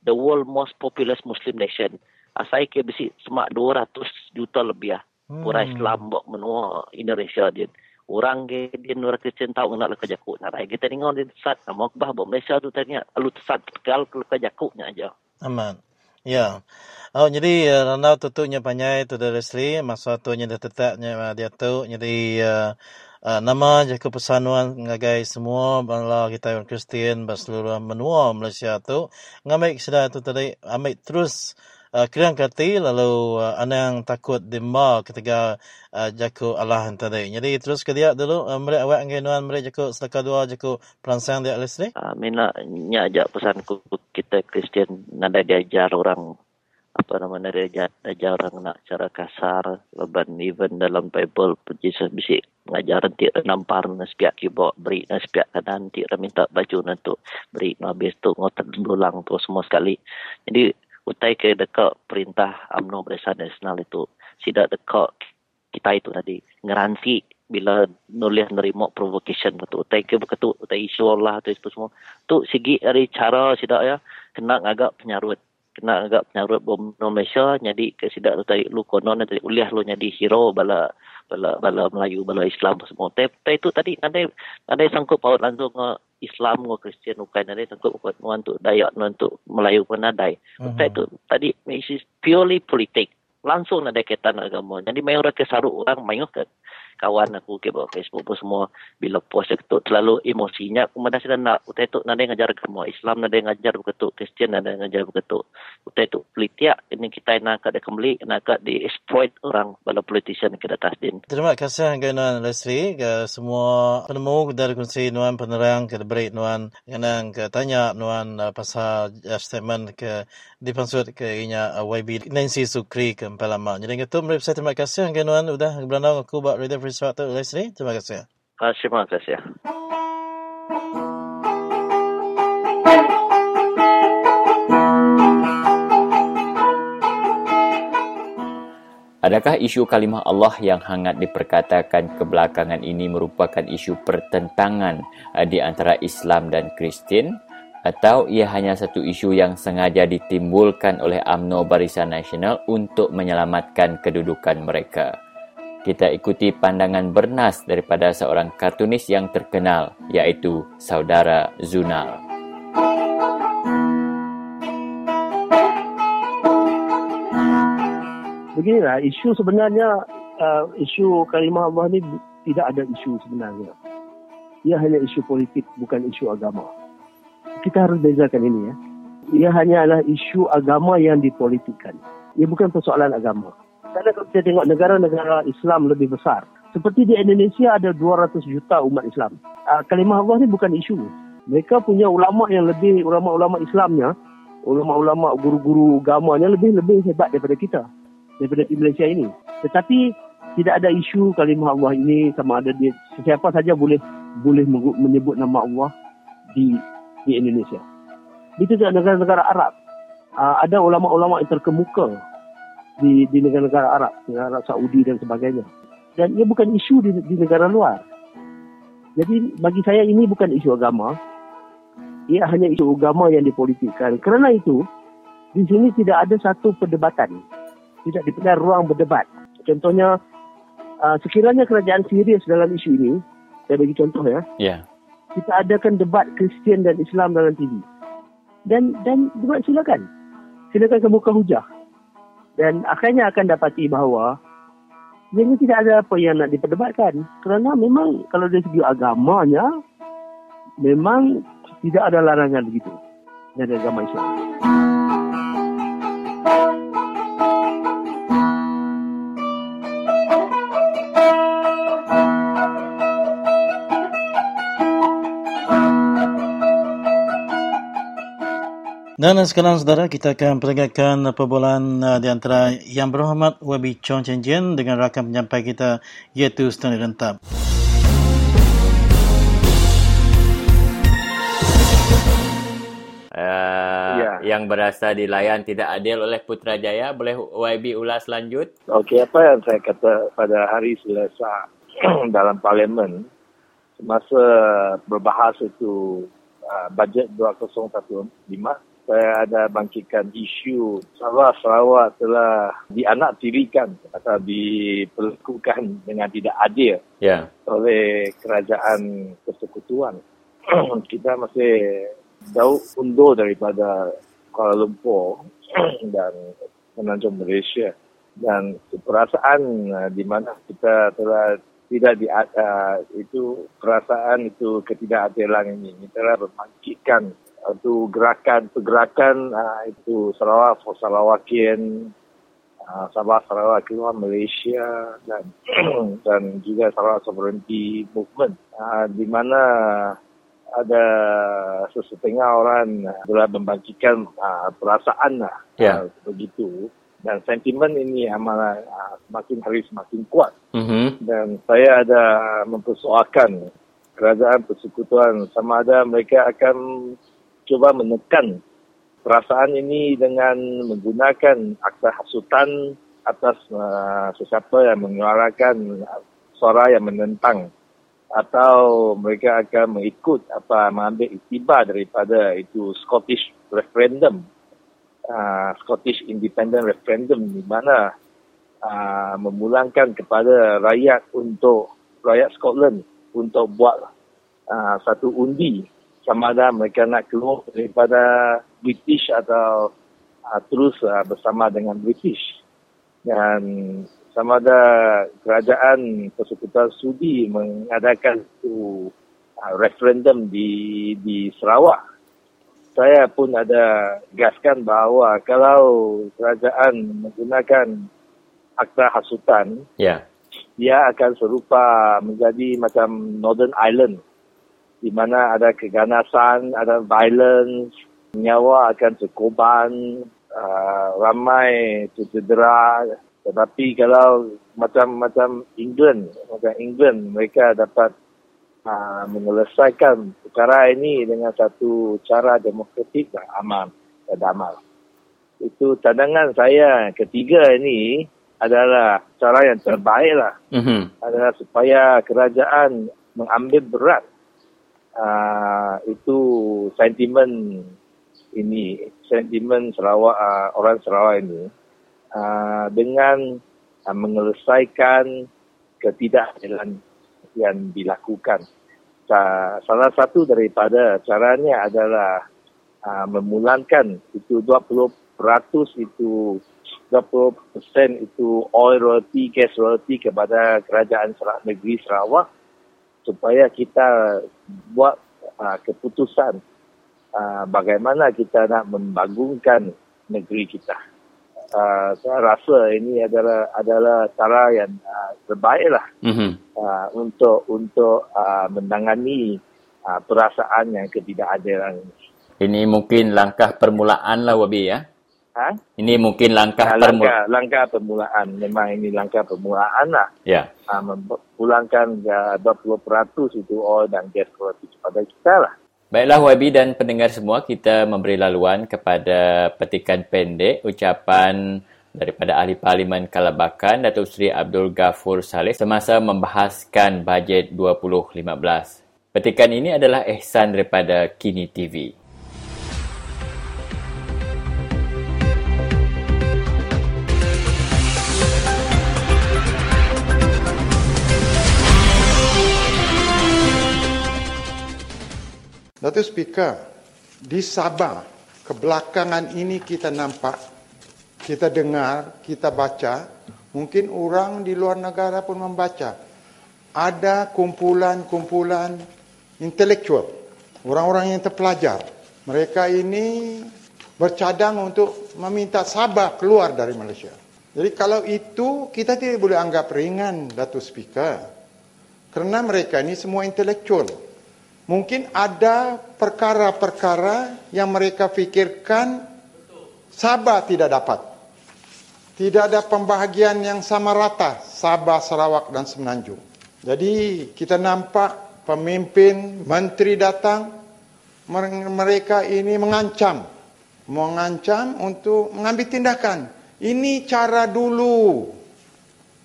the world most populous Muslim nation. Asai ke besi semak dua ratus juta lebih ah. Hmm. Orang Islam bok menua Indonesia dia. Orang ke dia orang Kristian tahu nak leka jakut nak rai. Kita dengar dia sesat. Amal kubah bok Malaysia tu tanya alu sesat tegal leka jakutnya aja. Aman. Ya. Oh jadi uh, ranau tutupnya panjai tu dari Sri masa tu nya tetaknya dia tu jadi uh, Uh, nama jaga pesanuan ngagai semua bangla kita orang Kristian berseluruh menua Malaysia tu ngambil sedar tu tadi ambil terus uh, kerang kati lalu uh, anang takut demba ketika uh, jaku Allah tadi jadi terus ke dia dulu uh, mereka awak ngenuan mereka jaku selaka dua jaku perangsang dia Leslie uh, mina nya ajak pesanku kita Kristian nada diajar orang apa nama dia ajar orang nak cara kasar leban even dalam Bible Jesus bisik ngajar nanti nampar sepiak keyboard beri sepiak kanan nanti minta baju nanti beri habis tu ngotot berulang tu semua sekali jadi utai ke dekat perintah UMNO Barisan Nasional itu sidak dekat kita itu tadi ngeransi bila nulis nerima provocation tu utai ke begitu utai isu Allah tu semua tu segi dari cara sidak ya kena agak penyarut kena agak penyarut bom Malaysia jadi ke sidak tu tarik lu konon tadi uliah lu jadi hero bala bala bala Melayu bala Islam semua tapi itu tadi ada ada sangkut paut langsung Islam dengan Kristian bukan ada sangkut paut untuk Dayak untuk Melayu pun ada tapi itu tadi is purely politik langsung ada kaitan agama jadi main orang kesarut orang main ke kawan aku ke Facebook pun semua bila post itu terlalu emosinya aku mana saya nak utai tu nada ngajar agama Islam nada ngajar begitu Kristian nada ngajar begitu utai tu politik ini kita nak ada kembali nak ada di exploit orang bala politician ke atas din terima kasih Ganuan Leslie ke semua penemu dari kunci nuan penerang ke break nuan kenang ke tanya nuan pasal statement ke dipansut ke inya Y B Nancy Sukri ke Palembang jadi gitu mereka saya terima kasih Ganuan udah berandang aku buat Radio Free Sarawak Leslie, terima kasih. Terima kasih. Adakah isu kalimah Allah yang hangat diperkatakan kebelakangan ini merupakan isu pertentangan di antara Islam dan Kristian? Atau ia hanya satu isu yang sengaja ditimbulkan oleh U M N O Barisan Nasional untuk menyelamatkan kedudukan mereka? Kita ikuti pandangan bernas daripada seorang kartunis yang terkenal, iaitu Saudara Zunal. Beginilah isu sebenarnya, uh, isu kalimah Allah ni tidak ada isu sebenarnya. Ia hanya isu politik, bukan isu agama. Kita harus bezakan ini ya. Ia hanyalah isu agama yang dipolitikkan. Ia bukan persoalan agama. Karena kalau kita tengok negara-negara Islam lebih besar, seperti di Indonesia ada dua ratus juta umat Islam. Uh, kalimah Allah ni bukan isu. Mereka punya ulama yang lebih, ulama-ulama Islamnya, ulama-ulama guru-guru agamanya lebih-lebih hebat daripada kita, daripada di Malaysia ini. Tetapi tidak ada isu kalimah Allah ini sama ada dia, sesiapa saja boleh boleh menyebut nama Allah di di Indonesia. Begitu juga negara-negara Arab. Uh, ada ulama-ulama yang terkemuka di di negara-negara Arab, negara Arab Saudi dan sebagainya. Dan ia bukan isu di, di negara luar. Jadi bagi saya ini bukan isu agama. Ia hanya isu agama yang dipolitikkan. Kerana itu di sini tidak ada satu perdebatan. Tidak diberikan ruang berdebat. Contohnya, uh, sekiranya kerajaan serius dalam isu ini, saya bagi contoh ya. Yeah. Kita adakan debat Kristian dan Islam dalam T V. Dan dan debat silakan. Silakan kemuka hujah. Dan akhirnya akan dapati bahawa ini tidak ada apa yang nak diperdebatkan. Kerana memang kalau dari segi agamanya, memang tidak ada larangan begitu dari agama Islam. Dan sekarang saudara, kita akan peragakan perbualan uh, di antara Yang Berhormat Wabi Chong Chien Jen dengan rakan penyampai kita iaitu Stanley Rentab. Uh, ya. Yang berasa dilayan tidak adil oleh Putrajaya. Boleh Y B ulas lanjut? Okey, apa yang saya kata pada hari Selasa dalam Parlimen semasa berbahas itu uh, bajet dua ribu lima belas, saya ada bangkitkan isu Sarawak Sarawak telah dianaktirikan atau diperlakukan dengan tidak adil yeah. oleh kerajaan persekutuan. Kita masih jauh undur daripada Kuala Lumpur dan Menanjung Malaysia, dan perasaan di mana kita telah tidak di uh, itu perasaan itu ketidakadilan ini kita telah membangkitkan itu gerakan pergerakan uh, itu Sarawak for Sarawakian, uh, Sabah Sarawak keluar Malaysia dan dan juga Sarawak Sovereignty Movement, uh, di mana ada sesetengah orang telah membangkitkan uh, perasaan lah yeah. uh, begitu, dan sentimen ini amalan uh, semakin hari semakin kuat mm-hmm. dan saya ada mempersoalkan kerajaan persekutuan sama ada mereka akan cuba menekan perasaan ini dengan menggunakan akta hasutan atas uh, sesiapa yang menyuarakan suara yang menentang, atau mereka akan mengikut apa mengambil iktibar daripada itu Scottish referendum, uh, Scottish Independent Referendum, di mana uh, memulangkan kepada rakyat untuk rakyat Scotland untuk buat uh, satu undi sama ada mereka nak keluar daripada British atau uh, terus uh, bersama dengan British. Dan sama ada kerajaan persekutuan sudi mengadakan satu uh, referendum di di Sarawak. Saya pun ada gaskan bahawa kalau kerajaan menggunakan akta hasutan, yeah. dia akan serupa menjadi macam Northern Ireland, di mana ada keganasan, ada violence, nyawa akan terkorban, uh, ramai tercedera. Tetapi kalau macam-macam England, macam England, mereka dapat uh, menyelesaikan perkara ini dengan satu cara demokratik dan aman dan damai. Itu cadangan saya ketiga ini, adalah cara yang terbaiklah mm-hmm. adalah supaya kerajaan mengambil berat uh, itu sentimen ini, sentimen Sarawak, uh, orang Sarawak ini uh, dengan uh, menyelesaikan ketidakadilan yang dilakukan. Salah satu daripada caranya adalah uh, memulangkan itu dua puluh peratus itu dua puluh peratus itu oil royalty, gas royalty kepada kerajaan Sarawak, negeri Sarawak, supaya kita buat uh, keputusan uh, bagaimana kita nak membangunkan negeri kita. Uh, saya rasa ini adalah adalah cara yang uh, terbaiklah mm-hmm. uh, untuk untuk uh, menangani uh, perasaan yang ketidakadilan. Ini mungkin langkah permulaan lah, Wabi ya. Ha? Ini mungkin langkah nah, permulaan. Langkah, langkah permulaan, memang ini langkah permulaan lah. Ya. Yeah. Uh, mempulangkan dua puluh peratus itu oil dan gas kualiti kepada kita lah. Baiklah Y B dan pendengar semua, kita memberi laluan kepada petikan pendek ucapan daripada Ahli Parlimen Kalabakan, Datuk Seri Abdul Ghafur Saleh semasa membahaskan bajet dua ribu lima belas. Petikan ini adalah ehsan daripada Kini T V. Datuk Speaker, di Sabah, kebelakangan ini kita nampak, kita dengar, kita baca, mungkin orang di luar negara pun membaca, ada kumpulan-kumpulan intelektual, orang-orang yang terpelajar. Mereka ini bercadang untuk meminta Sabah keluar dari Malaysia. Jadi kalau itu, kita tidak boleh anggap ringan, Datuk Speaker, kerana mereka ini semua intelektual. Mungkin ada perkara-perkara yang mereka fikirkan Sabah tidak dapat. Tidak ada pembahagian yang sama rata Sabah, Sarawak dan Semenanjung. Jadi kita nampak pemimpin, menteri datang, mereka ini mengancam. Mengancam untuk mengambil tindakan. Ini cara dulu.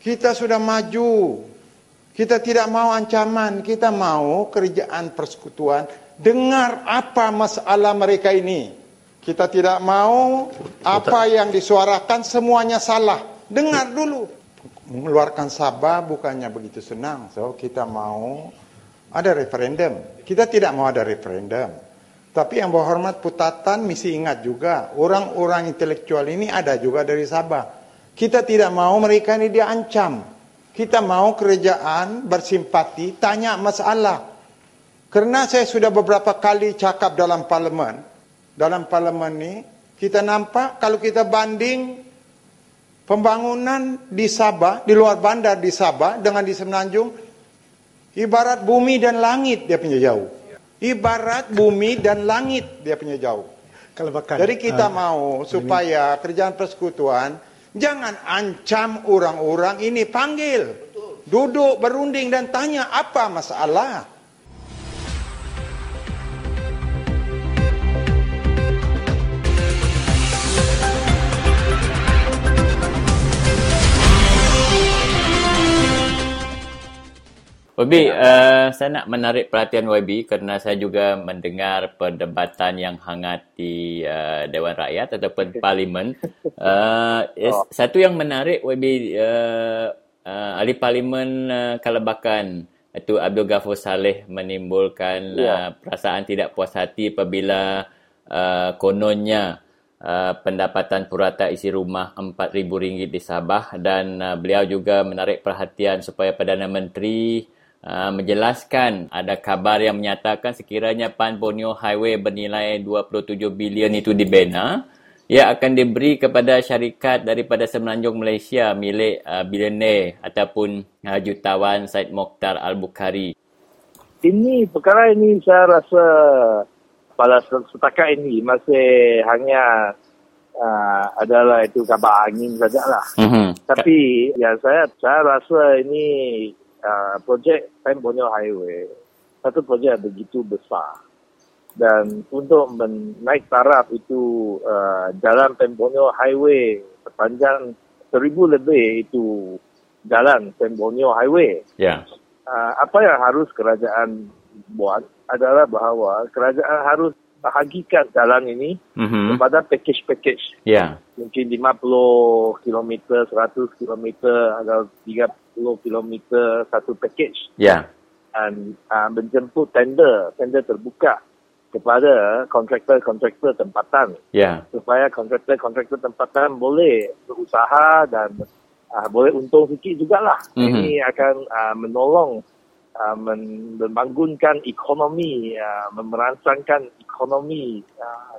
Kita sudah maju. Kita tidak mau ancaman, kita mau kerjaan persekutuan, dengar apa masalah mereka ini. Kita tidak mau apa yang disuarakan semuanya salah. Dengar dulu. Mengeluarkan Sabah bukannya begitu senang. So kita mau ada referendum. Kita tidak mau ada referendum. Tapi yang berhormat Putatan mesti ingat juga, orang-orang intelektual ini ada juga dari Sabah. Kita tidak mau mereka ini diancam. Kita mau kerjaan bersimpati, tanya masalah. Kerana saya sudah beberapa kali cakap dalam parlimen. Dalam parlimen ni, kita nampak kalau kita banding pembangunan di Sabah, di luar bandar di Sabah dengan di Semenanjung, ibarat bumi dan langit dia punya jauh. Ibarat bumi dan langit dia punya jauh. Kalabakan. Jadi kita uh, mau supaya kerjaan persekutuan, jangan ancam orang-orang ini, panggil, duduk, berunding dan tanya apa masalah. Y B, uh, saya nak menarik perhatian Y B kerana saya juga mendengar perdebatan yang hangat di uh, Dewan Rakyat ataupun Parlimen. Uh, oh. Satu yang menarik Y B, uh, uh, Ahli Parlimen uh, Kalabakan, Datuk Abdul Ghafur Saleh menimbulkan yeah. uh, perasaan tidak puas hati apabila uh, kononnya uh, pendapatan purata isi rumah empat ribu ringgit di Sabah dan uh, beliau juga menarik perhatian supaya Perdana Menteri Uh, menjelaskan ada kabar yang menyatakan sekiranya PAN Borneo Highway bernilai dua puluh tujuh bilion itu dibina, ia akan diberi kepada syarikat daripada Semenanjung Malaysia milik uh, bilioner ataupun uh, jutawan Syed Mokhtar Al-Bukhary. Ini perkara ini saya rasa pada setakat ini masih hanya uh, adalah itu kabar angin sajalah. Mm-hmm. Tapi yang saya saya rasa ini Uh, projek PAN Borneo Highway, satu projek begitu besar, dan untuk menaik taraf itu uh, jalan PAN Borneo Highway sepanjang seribu lebih itu jalan PAN Borneo Highway. Ya. Yeah. Uh, apa yang harus kerajaan buat adalah bahawa kerajaan harus bahagikan jalan ini mm-hmm. kepada package-package. Ya. Yeah. Mungkin lima puluh kilometer, seratus kilometer, atau tiga puluh kilometer satu package. Ya. Yeah. Dan uh, menjemput tender, tender terbuka kepada kontraktor-kontraktor tempatan. Ya. Yeah. Supaya kontraktor-kontraktor tempatan boleh berusaha dan Uh, boleh untung sikit jugalah. Mm-hmm. Ini akan uh, menolong uh, men- membangunkan ekonomi, uh, memerancangkan ekonomi uh,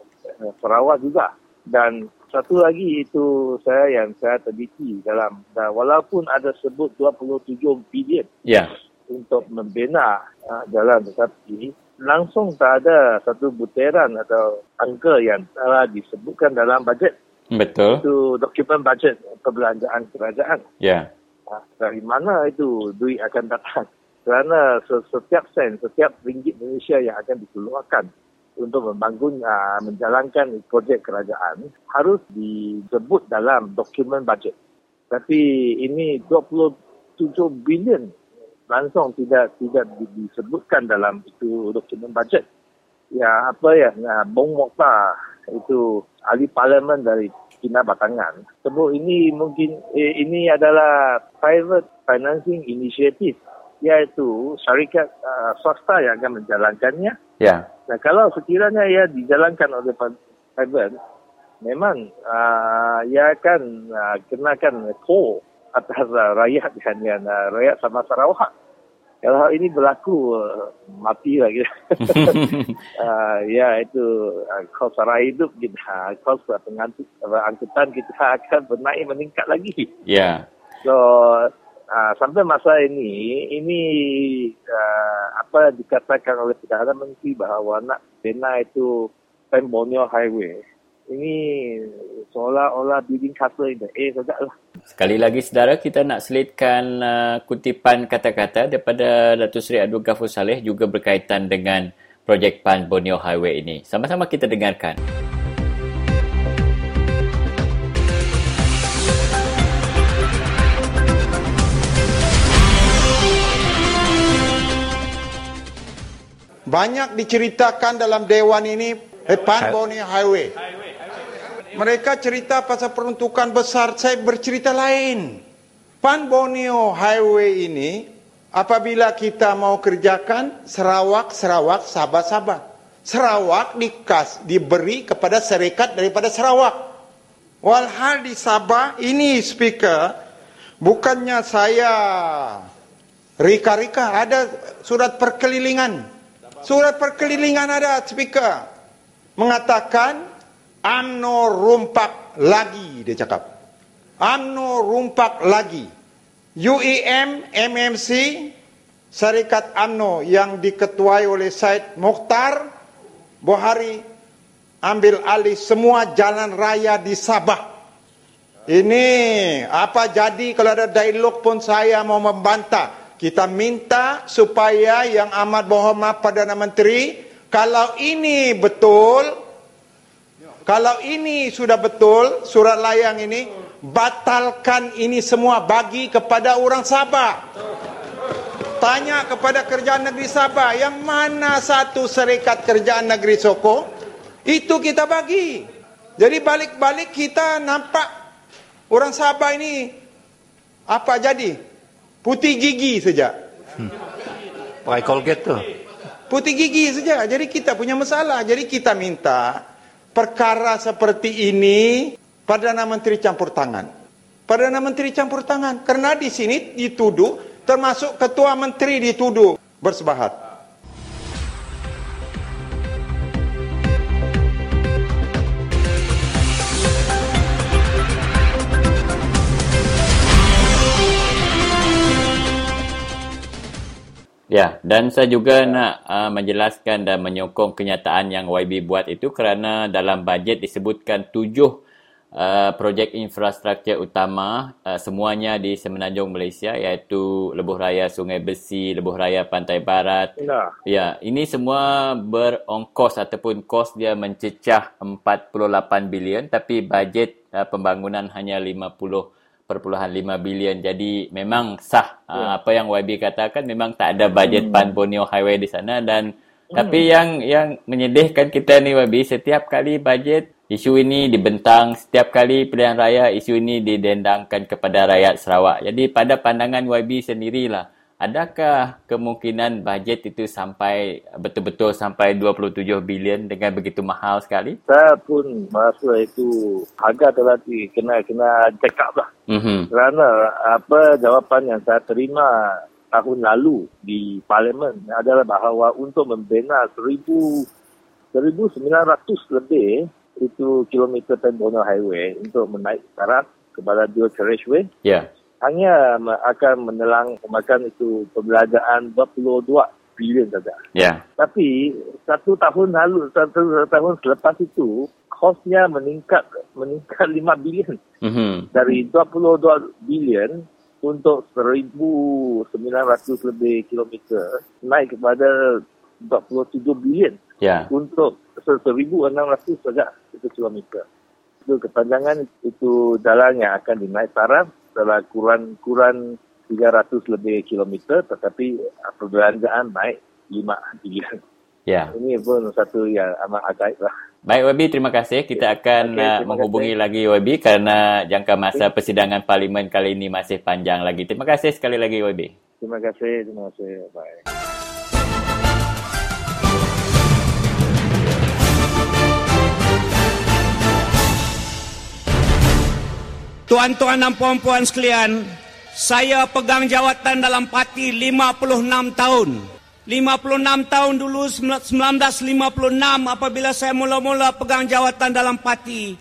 Sarawak juga. Dan satu lagi itu saya yang saya teliti dalam, dan walaupun ada sebut dua puluh tujuh bilion yeah. untuk membina uh, jalan, tetapi langsung tak ada satu butiran atau angka yang telah disebutkan dalam bajet. Betul. Itu dokumen bajet perbelanjaan kerajaan. Ya. Yeah. Dari mana itu duit akan datang? Kerana setiap sen, setiap ringgit Malaysia yang akan dikeluarkan untuk membangun, menjalankan projek kerajaan harus disebut dalam dokumen bajet. Tapi ini dua puluh tujuh bilion langsung tidak tidak disebutkan dalam itu dokumen bajet. Ya, apa ya, Bung Mokhtar itu ahli parlimen dari Cina Batangan. Sebab ini mungkin eh, ini adalah private financing initiative, iaitu syarikat uh, swasta yang akan menjalankannya. Ya. Nah, kalau sekiranya ia dijalankan oleh private, memang uh, ia akan uh, kenakan toll atas uh, rakyat yang uh, rakyat sama Sarawak. Kalau hal ini berlaku, mati lagi. uh, ya, itu uh, kos sara hidup kita, kos pengangkut, angkutan kita akan bernaik meningkat lagi. Ya. Yeah. So, uh, sampai masa ini, ini uh, apa dikatakan oleh Perdana Menteri bahawa nak bina itu PAN Borneo Highway. Ini seolah-olah building castle in the air saja lah. Sekali lagi, saudara, kita nak selitkan uh, kutipan kata-kata daripada Datuk Seri Abdul Ghafur Saleh juga berkaitan dengan projek PAN Borneo Highway ini. Sama-sama kita dengarkan. Banyak diceritakan dalam dewan ini PAN Borneo Highway. Mereka cerita pasal peruntukan besar, saya bercerita lain. PAN Borneo Highway ini, apabila kita mau kerjakan, Sarawak, Sarawak, Sabah, Sabah. Sarawak dikas, diberi kepada syarikat daripada Sarawak. Walhal di Sabah, ini speaker, bukannya saya rika-rika, ada surat perkelilingan. Surat perkelilingan ada, speaker, mengatakan, UMNO rumpak lagi, dia cakap. UMNO rumpak lagi. U E M, M M C, Syarikat UMNO yang diketuai oleh Syed Mokhtar Al-Bukhary ambil alih semua jalan raya di Sabah. Ini apa jadi kalau ada dialog pun saya mau membantah. Kita minta supaya Yang Amat Berhormat Perdana Menteri, kalau ini betul, kalau ini sudah betul, surat layang ini, batalkan ini semua, bagi kepada orang Sabah. Tanya kepada Kerjaan Negeri Sabah, yang mana satu Serikat Kerjaan Negeri Sokong, itu kita bagi. Jadi balik-balik kita nampak orang Sabah ini, apa jadi? Putih gigi saja. Hmm. Pakai Colgate tu. Putih gigi saja. Jadi kita punya masalah. Jadi kita minta, perkara seperti ini, Perdana Menteri campur tangan. Perdana Menteri campur tangan. Karena di sini dituduh, termasuk Ketua Menteri dituduh bersebahat. Ya, dan saya juga nak uh, menjelaskan dan menyokong kenyataan yang Y B buat itu kerana dalam bajet disebutkan tujuh uh, projek infrastruktur utama uh, semuanya di Semenanjung Malaysia, iaitu Lebuh Raya Sungai Besi, Lebuh Raya Pantai Barat. Nah. Ya, ini semua berongkos ataupun kos dia mencecah empat puluh lapan bilion, tapi bajet uh, pembangunan hanya lima puluh satu perpuluhan lima bilion. Jadi memang sah yeah. apa yang Y B katakan, memang tak ada bajet mm. P A N Borneo Highway di sana. Dan mm. tapi yang yang menyedihkan kita ni Y B, setiap kali bajet isu ini dibentang, setiap kali pilihan raya isu ini didendangkan kepada rakyat Sarawak. Jadi pada pandangan Y B sendirilah, adakah kemungkinan bajet itu sampai betul-betul sampai dua puluh tujuh bilion dengan begitu mahal sekali? Saya pun masa itu agak terlatih kena kena check up lah. Mm-hmm. Kerana apa jawapan yang saya terima tahun lalu di Parlimen adalah bahawa untuk membina seribu sembilan ratus lebih itu kilometer P A N Borneo Highway untuk menaik Sarawak kepada dual carriageway. Ya. Yeah. Hanya akan menelang makan itu perbelanjaan dua puluh dua bilion saja. Yeah. Tapi satu tahun lalu, satu tahun selepas itu, kosnya meningkat meningkat lima bilion. Mm-hmm. Dari dua puluh dua bilion untuk seribu sembilan ratus lebih kilometer naik kepada dua puluh tujuh bilion. Yeah. Untuk seribu enam ratus saja itu kilometer. Itu kepanjangan itu jalan yang akan dinaik taraf adalah kurang-kurang tiga ratus lebih kilometer, tetapi perbelanjaan naik lima bilion. Ya. Ini pun satu yang amat ajaib lah. Baik Y B, terima kasih. Kita akan okay, menghubungi kasih. lagi Y B kerana jangka masa persidangan Parlimen kali ini masih panjang lagi. Terima kasih sekali lagi Y B. Terima kasih, terima kasih. Bye. Tuan-tuan dan puan-puan sekalian, saya pegang jawatan dalam parti lima puluh enam tahun. lima puluh enam tahun dulu, seribu sembilan ratus lima puluh enam apabila saya mula-mula pegang jawatan dalam parti.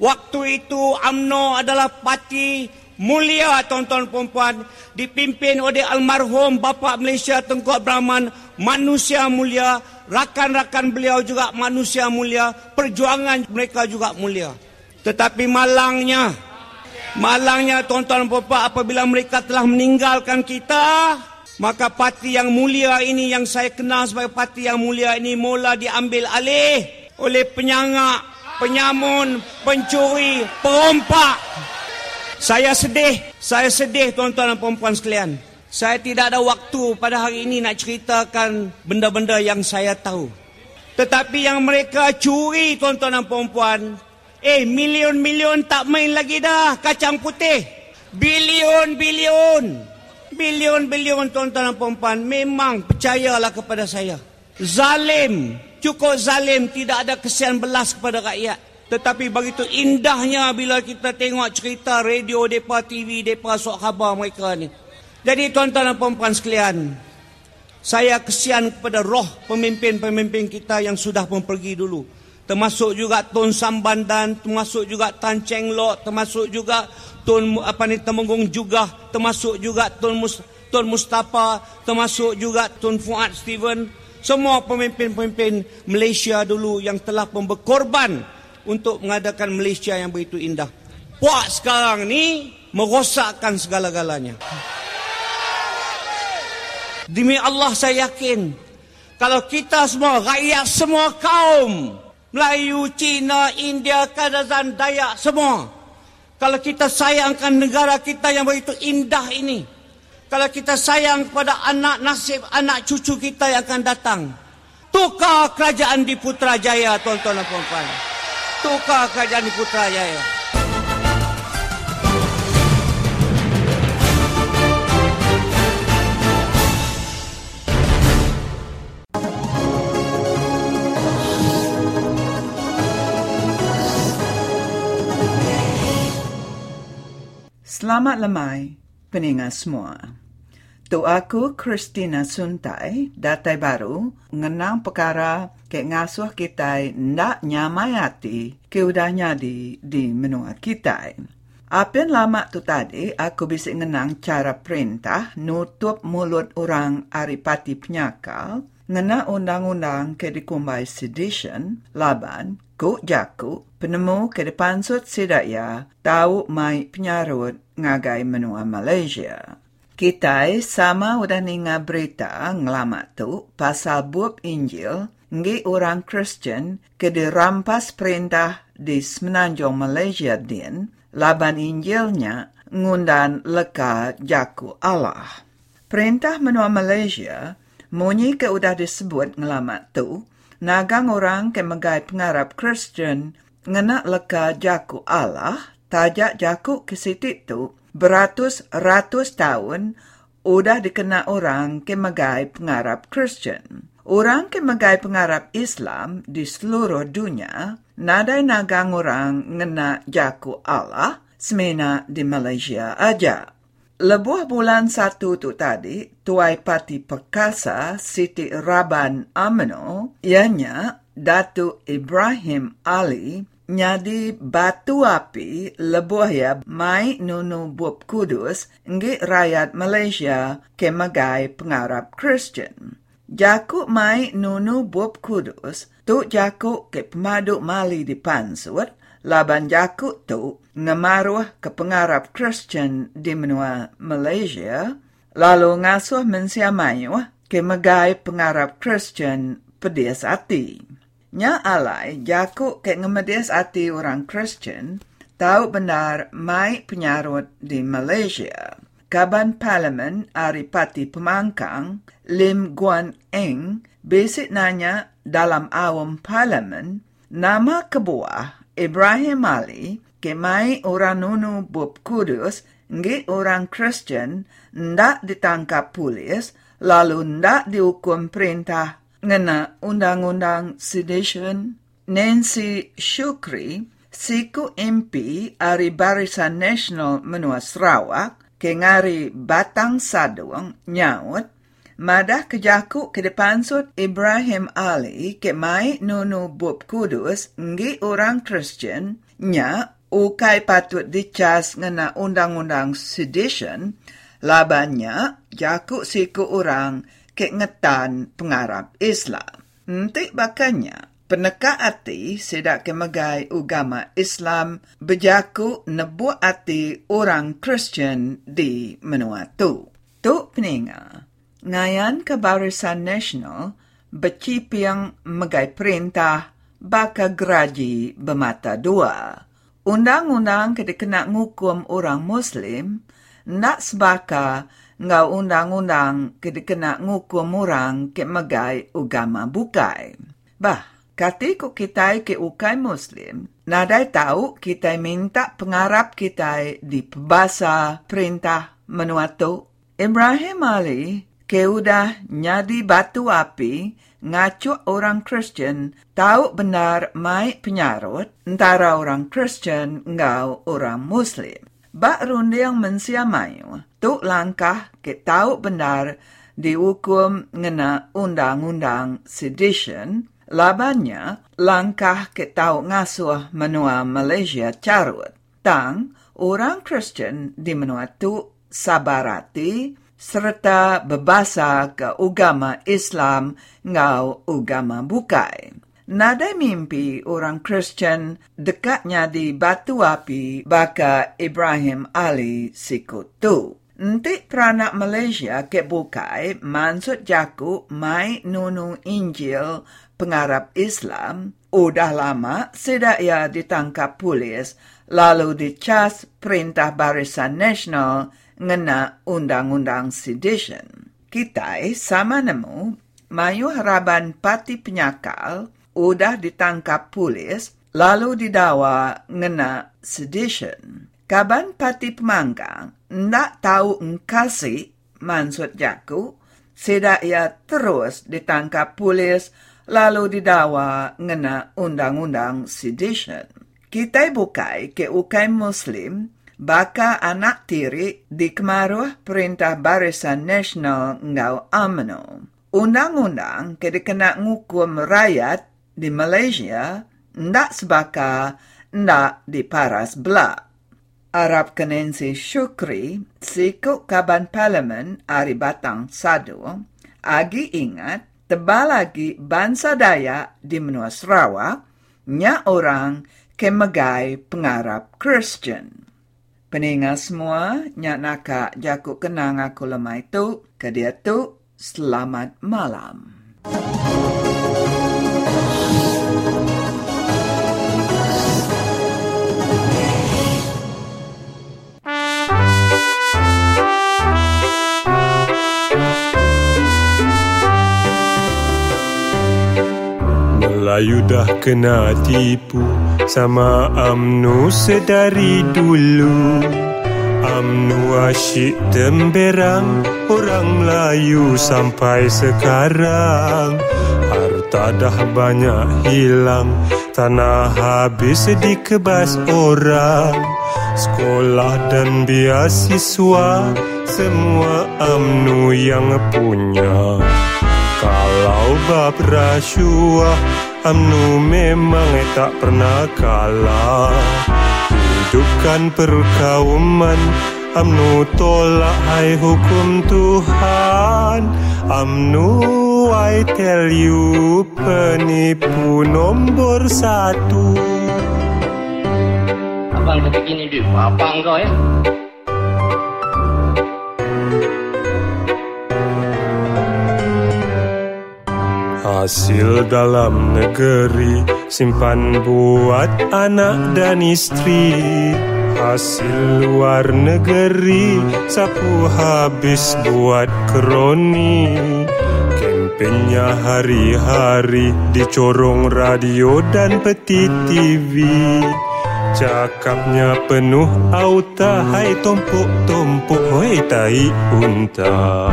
Waktu itu U M N O adalah parti mulia, tuan-tuan dan puan-puan, dipimpin oleh almarhum Bapa Malaysia Tengku Abdul Rahman, manusia mulia, rakan-rakan beliau juga manusia mulia, perjuangan mereka juga mulia. Tetapi malangnya, Malangnya tuan-tuan dan puan-puan, apabila mereka telah meninggalkan kita, maka parti yang mulia ini yang saya kenal sebagai parti yang mulia ini mula diambil alih oleh penyangak, penyamun, pencuri, perompak. Saya sedih, saya sedih tuan-tuan dan puan-puan sekalian. Saya tidak ada waktu pada hari ini nak ceritakan benda-benda yang saya tahu. Tetapi yang mereka curi tuan-tuan dan puan-puan, Eh, milion-milion tak main lagi dah kacang putih. Bilion-bilion. Bilion-bilion tuan-tuan dan puan-puan. Memang percayalah kepada saya. Zalim. Cukup zalim. Tidak ada kesian belas kepada rakyat. Tetapi begitu indahnya bila kita tengok cerita radio, depa T V, depa sok khabar mereka ni. Jadi tuan-tuan dan puan-puan sekalian, saya kesian kepada roh pemimpin-pemimpin kita yang sudah pun pergi dulu. Termasuk juga Tun Sambandan, termasuk juga Tan Cheng Lok, termasuk juga Tun apa ni Temenggung Jugah, termasuk juga Tun Mus, Tun Mustafa, termasuk juga Tun Fuad Steven, semua pemimpin-pemimpin Malaysia dulu yang telah berkorban untuk mengadakan Malaysia yang begitu indah. Puak sekarang ni merosakkan segala-galanya. Demi Allah saya yakin kalau kita semua rakyat semua kaum Melayu, Cina, India, Kadazan, Dayak, semua. Kalau kita sayangkan negara kita yang begitu indah ini, kalau kita sayang kepada anak nasib, anak cucu kita yang akan datang, tukar kerajaan di Putrajaya, tuan-tuan dan puan-puan. Tukar kerajaan di Putrajaya. Selamat lemai, pendengar semua. Tu aku, Christina Suntai, datai baru, ngenang perkara ke ngasuh kita ndak nyamai hati ke udah nyadi di menua kita. Apin lama tu tadi, aku bisa ngenang cara perintah nutup mulut orang aripati penyakal, ngena undang-undang ke dikumbai sedition, laban, ku jaku, penemu ke depansut sidaya, tahu mai penyarut, ngagai menua Malaysia. Kitai sama udah ninga berita ngelamat tu pasal bub Injil ngi orang Kristian ke dirampas perintah di semenanjung Malaysia din laban Injilnya ngundan leka jaku Allah. Perintah Menua Malaysia munyi ke udah disebut ngelamat tu, nagang orang ke megai pengarap Kristen ngenak leka jaku Allah, tajak jaku ke situ tu beratus-ratus tahun udah dikena orang ke megai pengarap Kristen. Orang ke megai pengarap Islam di seluruh dunia, nadai nagang orang ngena jaku Allah, semena di Malaysia aja. Lebuh bulan satu tu tadi, Tuai Parti Perkasa Siti Raban U M N O, ianya Datuk Ibrahim Ali, nyadi batu api lebuh ya mai nunu bup kudus ngi rakyat Malaysia ke megai pengarap Kristen. Jaku mai nunu bup kudus, tu jaku ke pemadu mali di pansut, laban jaku tu ngemaruh ke pengarap Kristen di Menua Malaysia, lalu ngasuh mensia mayuh ke megai pengarap Kristen pedes hati. Nya alai jaku ke ngemedes hati orang Kristen, tau benar mai penyarut di Malaysia. Kaban Parlimen Ari Parti Pemangkang, Lim Guan Eng, besik nanya dalam awam Parlimen, nama kebuah Ibrahim Ali, kemai orang nunu bup kudus, ngi orang Kristen, ndak ditangkap polis, lalu ndak dihukum perintah ngena Undang-Undang Sedition. Nancy Sukri, siku M P Ari Barisan Nasional Menua Sarawak, kengari batang sadung nyaut, madah kejaku ke depan sud Ibrahim Ali ke mai nunu bup kudus ngi orang Kristen, nya ukai patut dicas ngena Undang-Undang Sedition, labanya jaku siku orang ke ngetan pengarap Islam. Nanti bakanya peneka hati sedak kemegai agama Islam bejaku nebu hati orang Kristen di Menua tu. Tu peninga, ngayan ke Barisan Nasional becipiang megai perintah baka geraji bermata dua. Undang-undang ke dikena ngukum orang Muslim, nak sebaka ngau undang-undang ke dikena ngukum orang ke megai agama bukai. Bah, kati ku kitai ke ukai Muslim, nadai tahu kitai minta pengarap kitai di pebasa perintah Menua tu. Ibrahim Ali ke udah nyadi batu api ngacu orang Kristen, tahu benar mai penyarut antara orang Kristen ngau orang Muslim. Bak rundiang mensia mayu, tu langkah ke tahu benar dihukum ngena Undang-Undang Sedition, labanya langkah ke tahu ngasuh Menua Malaysia carut. Tang orang Kristen di Menua tu sabarati serta bebasa ke agama Islam ngau agama bukai. Nadai mimpi orang Kristen dekatnya di batu api baka Ibrahim Ali sikutu. Nanti peranak Malaysia ke bukai mansud jaku mai nunu Injil pengarap Islam, udah lama sedak ia ditangkap polis, lalu dicas perintah Barisan Nasional ngena Undang-Undang Sedition. Kitai sama nemu mayu harapan parti penyakal udah ditangkap polis, lalu didawa ngena Sedition. Kaban Parti Pemangkang ndak tahu engkasi mansud jaku, sedak ia terus ditangkap polis, lalu didawa ngena Undang-Undang Sedition. Kitai bukai ke ukai Muslim, baka anak tiri dikemaruh perintah Barisan Nasional ngau U M N O. Undang-undang ke dikena ngukum rakyat di Malaysia, ndak sebaka ndak diparas belak. Arab Kenensi Sukri, siku Kaban Parlimen Ari Batang Sadu, agi ingat tebal lagi bangsa Dayak di Menua Sarawak, nya orang kemegai pengarap Kristen. Peninga semua, nya naka jaku kenang aku lemai tu, kedia tu, selamat malam. Bye. Melayu dah kena tipu sama UMNO sedari dulu. UMNO asyik temberang, orang Melayu sampai sekarang. Harta dah banyak hilang, tanah habis dikebas orang. Sekolah dan biasiswa semua UMNO yang punya. Kalau bab rasuah, UMNO memang tak pernah kalah. Hidupkan perkauman, UMNO tolak hai hukum Tuhan. UMNO, I tell you, penipu nombor satu. Abang kata gini duit abang kau ya. Hasil dalam negeri simpan buat anak dan isteri. Hasil luar negeri sapu habis buat kroni. Penya hari-hari di corong radio dan peti T V. Cakapnya penuh auta, hai tumpuk-tumpuk, hai tai unta.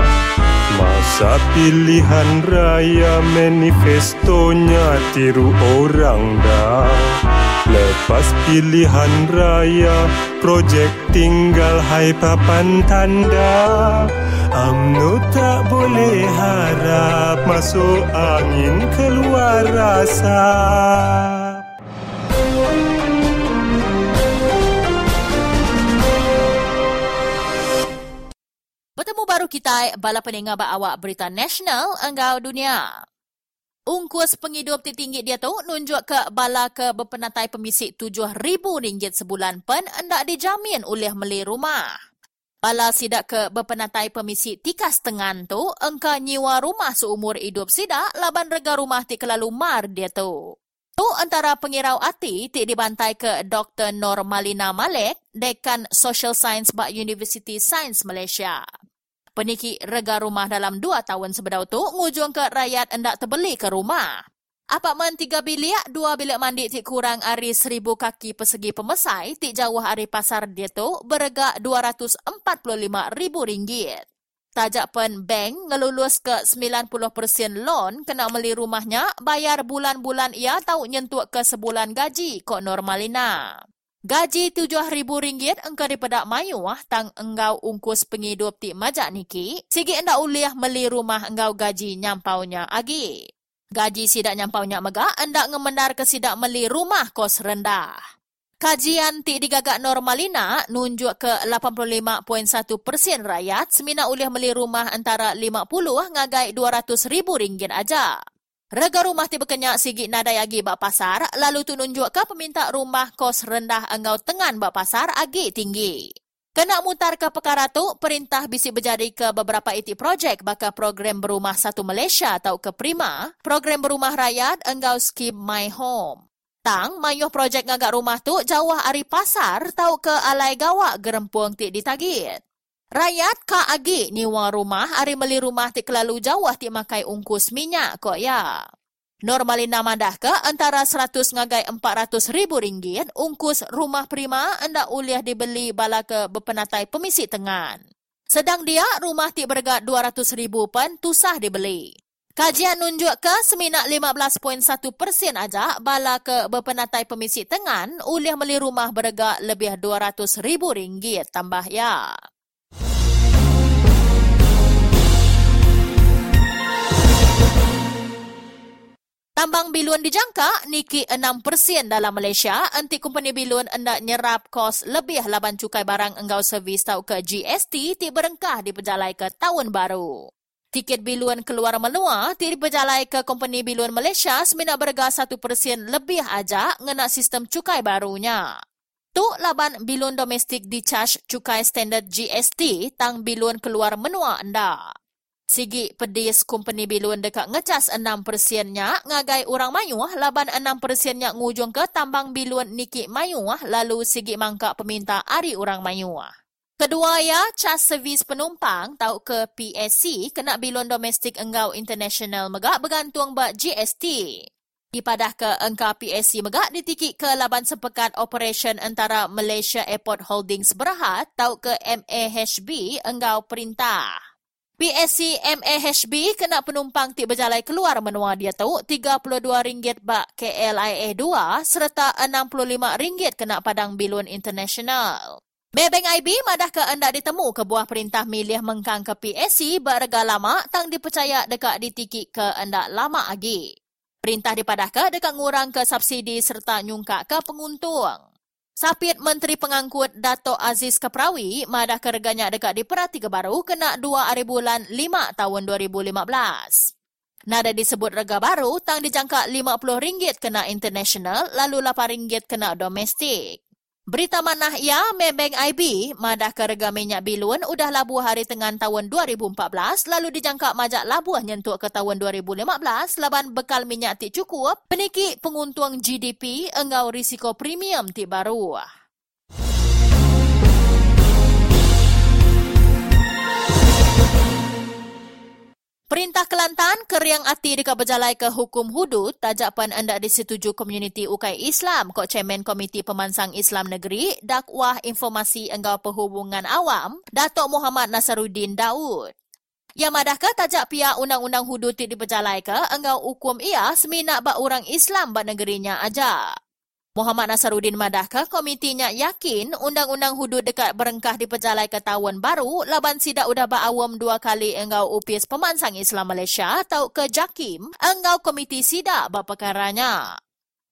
Masa pilihan raya manifestonya tiru orang dah. Lepas pilihan raya projek tinggal hai papan tanda. UMNO tak boleh harap masuk angin keluar rasa. Bertemu baru kita bala pendengar awak berita nasional Engkau Dunia. Ungkus pengidup tertinggi dia tu nunjuk ke bala ke berpenatai pemisik tujuh ribu ringgit sebulan pen hendak dijamin oleh meli rumah. Bala sidak ke berpenatai pemisik tikas tengan tu engka nyewa rumah seumur hidup sidak laban rega rumah ti kelalu mar dia tu. Tu antara pengirau ati ti dibantai ke Dr Normalina Malek, Dekan Social Science Bak University Science Malaysia. Peniki rega rumah dalam dua tahun sebelum tu ngujung ke rakyat hendak terbeli ke rumah. Apartmen tiga bilik, dua bilik mandi tik kurang hari seribu kaki persegi pemesai tik jauh hari pasar dia tu berega dua ratus empat puluh lima ribu ringgit. Tajak pen bank ngelulus ke sembilan puluh peratus loan kena beli rumahnya bayar bulan-bulan ia tahu nyentuk ke sebulan gaji kok Normalina. Gaji tujuh ribu ringgit engkau daripada mayu ah, tang engkau ungkus pengidup ti majak niki, sigi anda uliah meli rumah engkau gaji nyampaunya agi. Gaji sidak nyampaunya mega, anda ngemendar ke sidak meli rumah kos rendah. Kajian ti digagak Normalina nunjuk ke lapan puluh lima perpuluhan satu peratus rakyat semina uliah meli rumah antara lima puluh ngagai dua ratus ribu ringgit aja. Rega rumah ti berkenyak sigi nadai agi bak pasar, lalu tu nunjuk ke peminta rumah kos rendah engau tengan bak pasar agi tinggi. Kena mutar ke perkara tu, perintah bisi berjadi ke beberapa itik projek bakal program berumah satu Malaysia atau ke Prima, program berumah rakyat engau skim My Home. Tang, mayuh projek ngagak rumah tu jauh hari pasar tau ke alai gawak gerempung ti ditagih. Rakyat ka agi nyewa rumah, hari meli rumah ti kelalu jauh ti makai ungkus minyak kok ya. Normalina mandah ke antara seratus ngagai empat ratus ribu ringgit ungkus rumah Prima anda uliah dibeli bala ke berpenatai pemisik tengan. Sedang dia rumah ti berga dua ratus ribu pen tusah dibeli. Kajian nunjuk ke semina lima belas perpuluhan satu peratus aja bala ke berpenatai pemisik tengan uliah meli rumah berga lebih dua ratus ribu ringgit tambah ya. Tambang bilun dijangka niki enam peratus dalam Malaysia anti company bilun hendak nyerap kos lebih laban cukai barang engkau servis tau ke G S T ti berengkah di pejalai ke tahun baru. Tiket bilun keluar menua ti pejalai ke company bilun Malaysia semina berga satu peratus lebih aja ngena sistem cukai barunya. Tu laban bilun domestik di charge cukai standard G S T tang bilun keluar menua anda. Sigi pedis company bilun dekat ngecas enam peratus nya ngagai orang mayuah laban enam peratus nya ngujung ke tambang bilun niki mayuah lalu sigi mangka peminta ari orang mayuah. Kedua ya cas servis penumpang tau ke P S C kena bilun domestik engau international megak bergantung bak G S T. Ipadah ke engkau P S C megak ditikik ke laban sepekan operasi antara Malaysia Airport Holdings Berhad tau ke M A H B engkau perintah. P S C M A H B kena penumpang ti berjalai keluar menua dia tau tiga puluh dua ringgit bak K L I A dua serta enam puluh lima ringgit kena padang bilun international. Bebeng I B madah ke anda ditemu ke buah perintah milih mengkang ke P S C berharga lama tang dipercaya dekat ditikik ke anda lama lagi. Perintah dipadah ke dekat ngurang ke subsidi serta nyungkak ke penguntung. Sapit Menteri Pengangkut Dato' Aziz Kaprawi madah ke reganya dekat di Peratiga Baru kena dua ribu lima tahun dua ribu lima belas. Nada disebut rega baru tang dijangka lima puluh ringgit kena international lalu lapan ringgit kena domestik. Berita manah ia Maybank I B madah ke rega minyak bilun udah labuh hari tengan tahun dua ribu empat belas lalu dijangka majak labuh nyentuh ke tahun dua ribu lima belas laban bekal minyak ti cukup peniki penguntung G D P engau risiko premium ti baru. Perintah Kelantan keriang ati dekat berjalai ke hukum hudud tajak pan anda disetuju komuniti Ukai Islam kok Chairman Komiti Pemansang Islam Negeri Dakwah Informasi Engkau Perhubungan Awam Datuk Mohamad Nasaruddin Daud. Yang madah ke tajak pihak undang-undang hudud ti diperjalai ke engkau hukum ia seminak bak orang Islam bak negerinya aja. Mohamad Nasaruddin madah ke komitinya yakin undang-undang hudud dekat berengkah diperjalai ke tahun baru laban sidak udah bak awam dua kali engau upis Pemansang Islam Malaysia tau ke JAKIM engau komiti sidak bak perkaranya.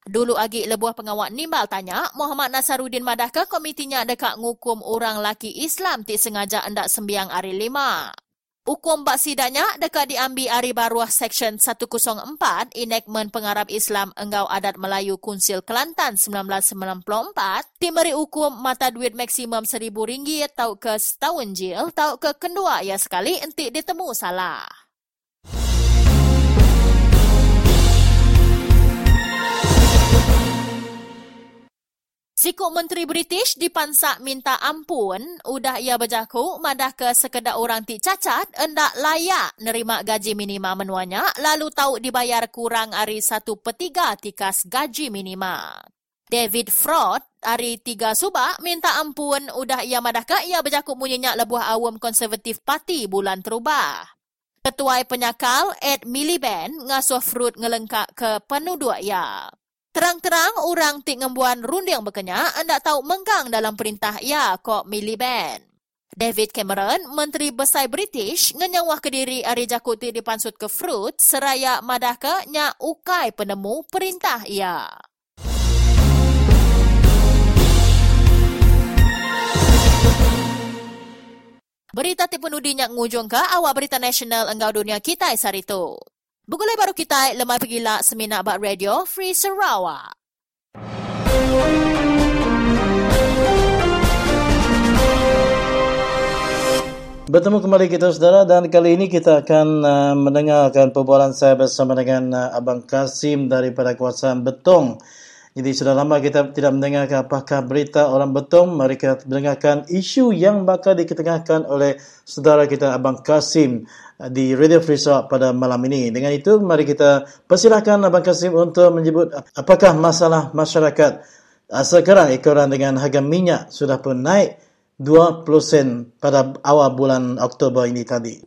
Dulu agi lebuh pengawak nimbal tanya Mohamad Nasaruddin madah ke komitinya dekat ngukum orang laki Islam ti sengaja endak sembiang hari lima. Hukum bak sidaknya dekat diambil Ari Baruah Seksyen seratus empat Enakmen Pengarap Islam Engau Adat Melayu Kunsil Kelantan seribu sembilan ratus sembilan puluh empat timeri hukum mata duit maksimum seribu ringgit tau ke setahun jil tau ke kendua ya sekali entik ditemu salah. Sikuk Menteri British dipansak minta ampun, udah ia berjaku madah ke sekedar orang ti cacat hendak layak nerima gaji minima menuanya lalu tahu dibayar kurang hari satu per tiga tikas gaji minima. David Froth hari tiga subak minta ampun, udah ia madah ke ia berjaku munyinya lebuh awam Konservatif Parti bulan terubah. Ketuai penyakal Ed Miliband ngasuh Froth ngelengkak ke penuduk ia. Terang-terang orang ti ngembuan runding bekenya anda tahu mengkang dalam perintah ia kok Miliband. David Cameron, Menteri Besar British, ngenyawah ke diri hari jakuti dipansut ke Fruit seraya madah ke nya ukai penemu perintah ia. Berita ti penudinya ngujung ke awal berita nasional engkau dunia kita sehari tu. Bugulai baru kita lemai pergila seminar bak Radio Free Sarawak. Bertemu kembali kita saudara dan kali ini kita akan uh, mendengarkan perbualan saya bersama dengan uh, Abang Kasim daripada kawasan Betong. Jadi sudah lama kita tidak mendengarkan apakah berita orang Betong. Mari kita mendengarkan isu yang bakal diketengahkan oleh saudara kita Abang Kasim di Radio Free Sarawak pada malam ini. Dengan itu, mari kita persilakan Abang Kasim untuk menyebut apakah masalah masyarakat sekarang ekoran dengan harga minyak sudah pun naik dua puluh sen pada awal bulan Oktober ini tadi.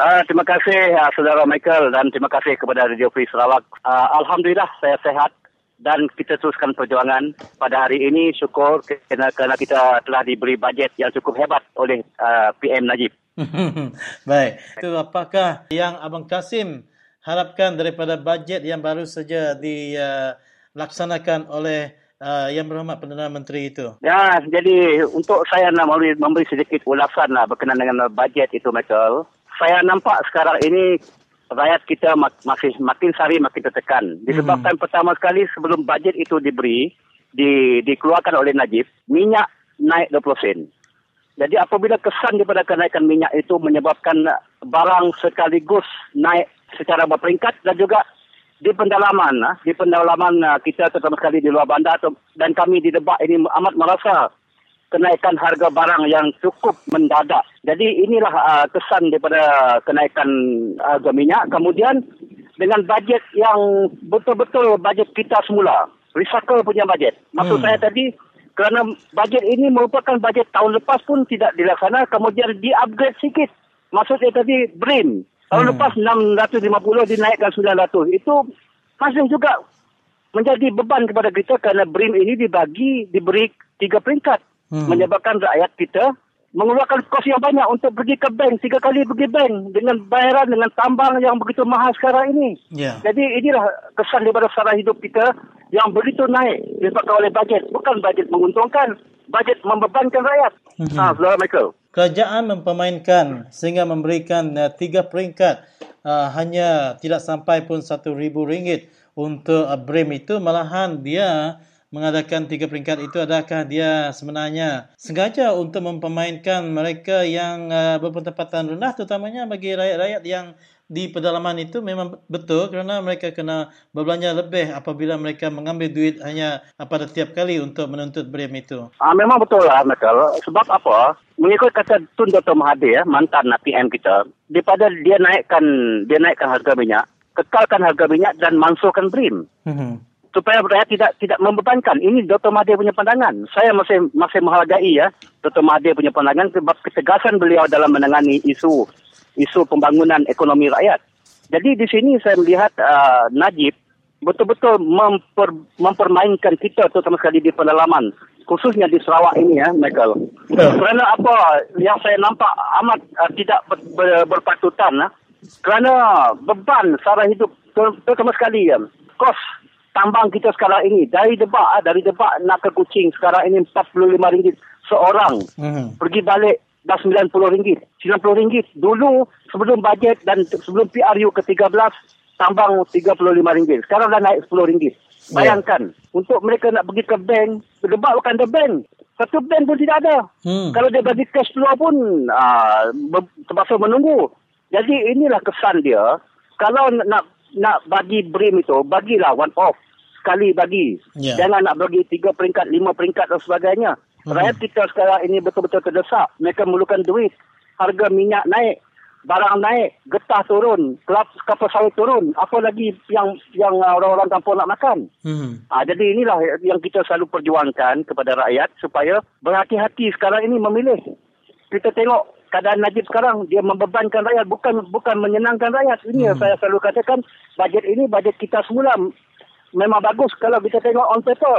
Uh, terima kasih uh, Saudara Michael dan terima kasih kepada Radio Free Sarawak. Uh, Alhamdulillah saya sehat. Dan kita teruskan perjuangan pada hari ini syukur kerana, kerana kita telah diberi bajet yang cukup hebat oleh uh, P M Najib. Baik, itu apakah yang Abang Kasim harapkan daripada bajet yang baru saja dilaksanakan oleh Uh, yang berhormat Perdana Menteri itu? Ya, jadi untuk saya nak memberi, memberi sedikit ulasan lah berkenaan dengan bajet itu Michael. Saya nampak sekarang ini rakyat kita masih makin sari makin tertekan. Disebabkan hmm. pertama sekali sebelum bajet itu diberi, di, dikeluarkan oleh Najib, minyak naik dua puluh sen. Jadi apabila kesan daripada kenaikan minyak itu menyebabkan barang sekaligus naik secara berperingkat dan juga di pendalaman, di pendalaman kita terutama sekali di luar bandar dan kami di Lebak ini amat merasa kenaikan harga barang yang cukup mendadak. Jadi inilah uh, kesan daripada kenaikan harga minyak. Kemudian dengan bajet yang betul-betul bajet kita semula, recycle punya bajet. Maksud hmm. saya tadi, kerana bajet ini merupakan bajet tahun lepas pun tidak dilaksanakan, kemudian di-upgrade sikit. Maksud saya tadi, BRIM. Tahun hmm. lepas enam ratus lima puluh dinaikkan sembilan ratus. Itu masih juga menjadi beban kepada kita kerana BRIM ini dibagi, diberi tiga peringkat. Hmm. Menyebabkan rakyat kita mengeluarkan kos yang banyak untuk pergi ke bank. Tiga kali pergi bank dengan bayaran, dengan tambang yang begitu mahal sekarang ini. Yeah. Jadi inilah kesan daripada sara hidup kita yang begitu naik disebabkan oleh bajet. Bukan bajet menguntungkan, bajet membebankan rakyat. Mm-hmm. Ha, Saudara Michael. Kerajaan mempermainkan sehingga memberikan uh, tiga peringkat uh, hanya tidak sampai pun satu ribu ringgit untuk uh, BRIM itu. Malahan dia mengadakan tiga peringkat itu, adakah dia sebenarnya sengaja untuk mempermainkan mereka yang uh, berpendapatan rendah, terutamanya bagi rakyat-rakyat yang di pedalaman itu? Memang betul, kerana mereka kena berbelanja lebih apabila mereka mengambil duit hanya pada tiap kali untuk menuntut BRIM itu. Ah, memang betul lah, Michael. Sebab apa? Mengikut kata Tun Doktor Mahathir, mantan P M kita, daripada dia naikkan dia naikkan harga minyak, kekalkan harga minyak dan mansuhkan BRIM. Hmm. Supaya rakyat tidak tidak membebankan. Ini Dr Mahathir punya pandangan. Saya masih masih menghargai ya Dr Mahathir punya pandangan sebab ketegasan beliau dalam menangani isu isu pembangunan ekonomi rakyat. Jadi di sini saya melihat uh, Najib betul-betul memper, mempermainkan kita, terutama sekali di pedalaman, khususnya di Sarawak ini ya, Michael. Yeah. Kerana apa yang saya nampak amat uh, tidak ber, ber, berpatutan ya. Kerana beban sara hidup terutama sekali ya, kos tambang kita sekarang ini, dari Debak, dari Debak nak ke Kuching sekarang ini empat puluh lima ringgit seorang. Mm. Pergi balik dah sembilan puluh ringgit. sembilan puluh ringgit. Dulu sebelum bajet dan sebelum P R U ke tiga belas, tambang tiga puluh lima ringgit. Sekarang dah naik sepuluh ringgit. Yeah. Bayangkan, untuk mereka nak pergi ke bank, Debak bukan ada bank. Satu bank pun tidak ada. Mm. Kalau dia bagi cash flow pun, aa, terpaksa menunggu. Jadi inilah kesan dia. Kalau nak nak bagi BRIM itu, bagilah one off. Sekali bagi. Yeah. Jangan nak bagi tiga peringkat, lima peringkat dan sebagainya. Mm-hmm. Rakyat kita sekarang ini betul-betul terdesak. Mereka memerlukan duit. Harga minyak naik. Barang naik. Getah turun. Kelapa sawit turun. Apa lagi yang yang orang-orang kampung nak makan. Mm-hmm. Ha, jadi inilah yang kita selalu perjuangkan kepada rakyat supaya berhati-hati sekarang ini memilih. Kita tengok keadaan Najib sekarang, dia membebankan rakyat, bukan bukan menyenangkan rakyat. Ini hmm. saya selalu katakan, bajet ini bajet kita semula. Memang bagus kalau kita tengok on paper.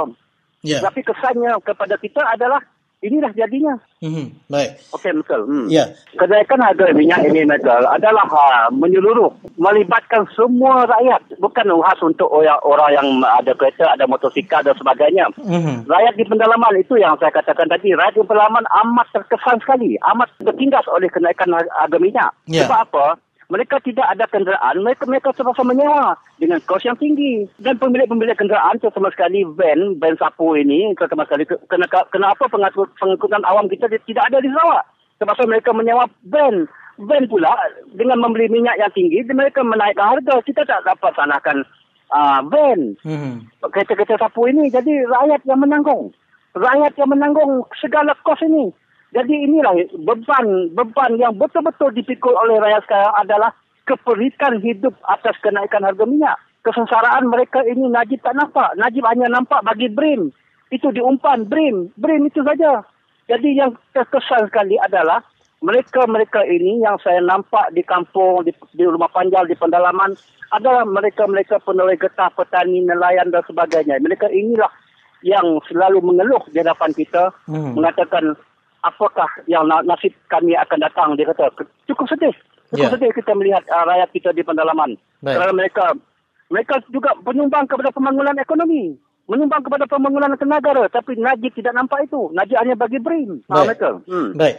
Yeah. Tapi kesannya kepada kita adalah, inilah jadinya. Mm-hmm. Baik. Okey, betul. Hmm. Yeah. Kenaikan harga minyak ini, Michael, adalah ha, menyeluruh, melibatkan semua rakyat. Bukan khas untuk orang, orang yang ada kereta, ada motosikal dan sebagainya. Mm-hmm. Rakyat di pendalaman, itu yang saya katakan tadi. Rakyat di pendalaman amat terkesan sekali. Amat tertindas oleh kenaikan harga minyak. Yeah. Sebab apa? Mereka tidak ada kenderaan, mereka mereka terpaksa menyewa dengan kos yang tinggi. Dan pemilik-pemilik kenderaan, terutama sekali van, van sapu ini, terutama sekali kenapa, kenapa pengatur, pengangkutan awam kita tidak ada di Sarawak? Terpaksa mereka menyewa van. Van pula, dengan membeli minyak yang tinggi, mereka menaikkan harga. Kita tak dapat sanakan uh, van, hmm. kereta-kereta sapu ini. Jadi rakyat yang menanggung. Rakyat yang menanggung segala kos ini. Jadi inilah beban beban yang betul-betul dipikul oleh rakyat sekarang adalah keperitan hidup atas kenaikan harga minyak. Kesengsaraan mereka ini Najib tak nampak. Najib hanya nampak bagi BRIM. Itu diumpan BRIM. BRIM itu saja. Jadi yang terkesan sekali adalah mereka-mereka ini yang saya nampak di kampung, di, di rumah panjal, di pendalaman adalah mereka-mereka peneroy getah, petani, nelayan dan sebagainya. Mereka inilah yang selalu mengeluh di hadapan kita, hmm. mengatakan, apakah yang nasib kami akan datang? Dia kata, cukup sedih. Cukup yeah. sedih kita melihat uh, rakyat kita di pendalaman. Baik. Kerana mereka mereka juga menyumbang kepada pembangunan ekonomi. Menyumbang kepada pembangunan negara. Tapi Najib tidak nampak itu. Najib hanya bagi BRIM. Baik. Ha, mereka. Hmm. Baik.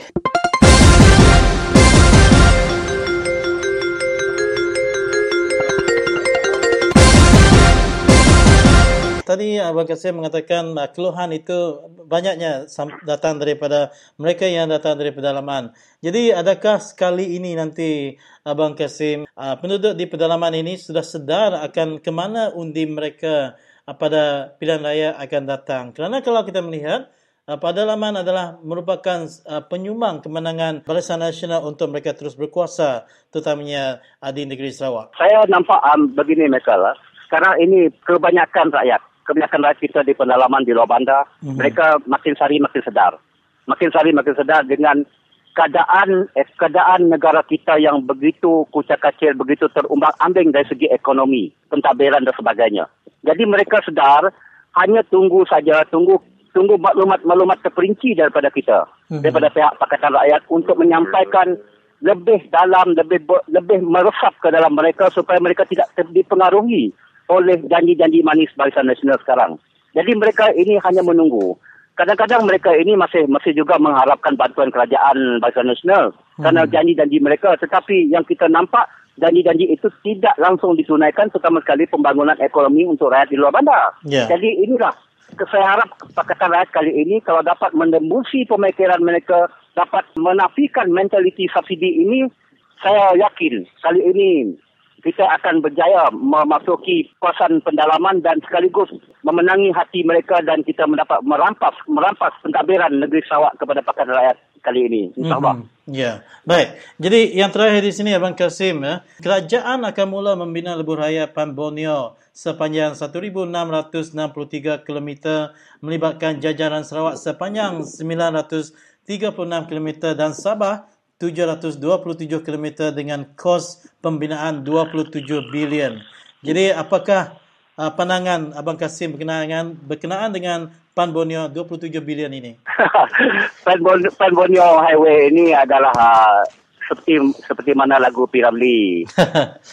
Tadi Abang Kasim mengatakan uh, keluhan itu banyaknya datang daripada mereka yang datang dari pedalaman. Jadi adakah sekali ini nanti Abang Kasim, uh, penduduk di pedalaman ini sudah sedar akan ke mana undi mereka uh, pada pilihan raya akan datang? Kerana kalau kita melihat Pak Dalaman adalah merupakan penyumbang kemenangan Barisan Nasional untuk mereka terus berkuasa, terutamanya di negeri Sarawak. Saya nampak um, begini, Mekala. Sekarang ini kebanyakan rakyat, kebanyakan rakyat kita di pendalaman, di luar bandar, mm-hmm. mereka makin sehari makin sedar. Makin sehari makin sedar dengan keadaan eh, keadaan negara kita yang begitu kucak-kacir, begitu terumbang-ambing dari segi ekonomi, pentadbiran dan sebagainya. Jadi mereka sedar, hanya tunggu saja, tunggu tunggu maklumat-maklumat terperinci daripada kita, mm-hmm. daripada pihak Pakatan Rakyat untuk menyampaikan lebih dalam, lebih lebih meresap ke dalam mereka supaya mereka tidak dipengaruhi oleh janji-janji manis Barisan Nasional sekarang. Jadi mereka ini hanya menunggu. Kadang-kadang mereka ini masih masih juga mengharapkan bantuan kerajaan Barisan Nasional kerana hmm. janji-janji mereka. Tetapi yang kita nampak, janji-janji itu tidak langsung ditunaikan, terutama sekali pembangunan ekonomi untuk rakyat di luar bandar. Yeah. Jadi inilah, saya harap Pakatan Rakyat kali ini kalau dapat menembusi pemikiran mereka, dapat menafikan mentaliti subsidi ini, saya yakin kali ini kita akan berjaya memasuki kawasan pendalaman dan sekaligus memenangi hati mereka dan kita mendapat merampas merampas pentadbiran negeri Sarawak kepada Pakatan Rakyat kali ini. InsyaAllah. Mm-hmm. Ya, baik. Jadi yang terakhir di sini Abang Kasim, ya. Kerajaan akan mula membina lebuh raya P A N Borneo sepanjang seribu enam ratus enam puluh tiga kilometer melibatkan jajaran Sarawak sepanjang sembilan ratus tiga puluh enam kilometer dan Sabah tujuh ratus dua puluh tujuh kilometer dengan kos pembinaan dua puluh tujuh bilion. Jadi apakah uh, pandangan Abang Kasim berkenaan berkenaan dengan P A N Borneo dua puluh tujuh bilion ini? P A N Borneo, P A N Borneo Highway ini adalah uh, seperti seperti mana lagu P. Ramlee.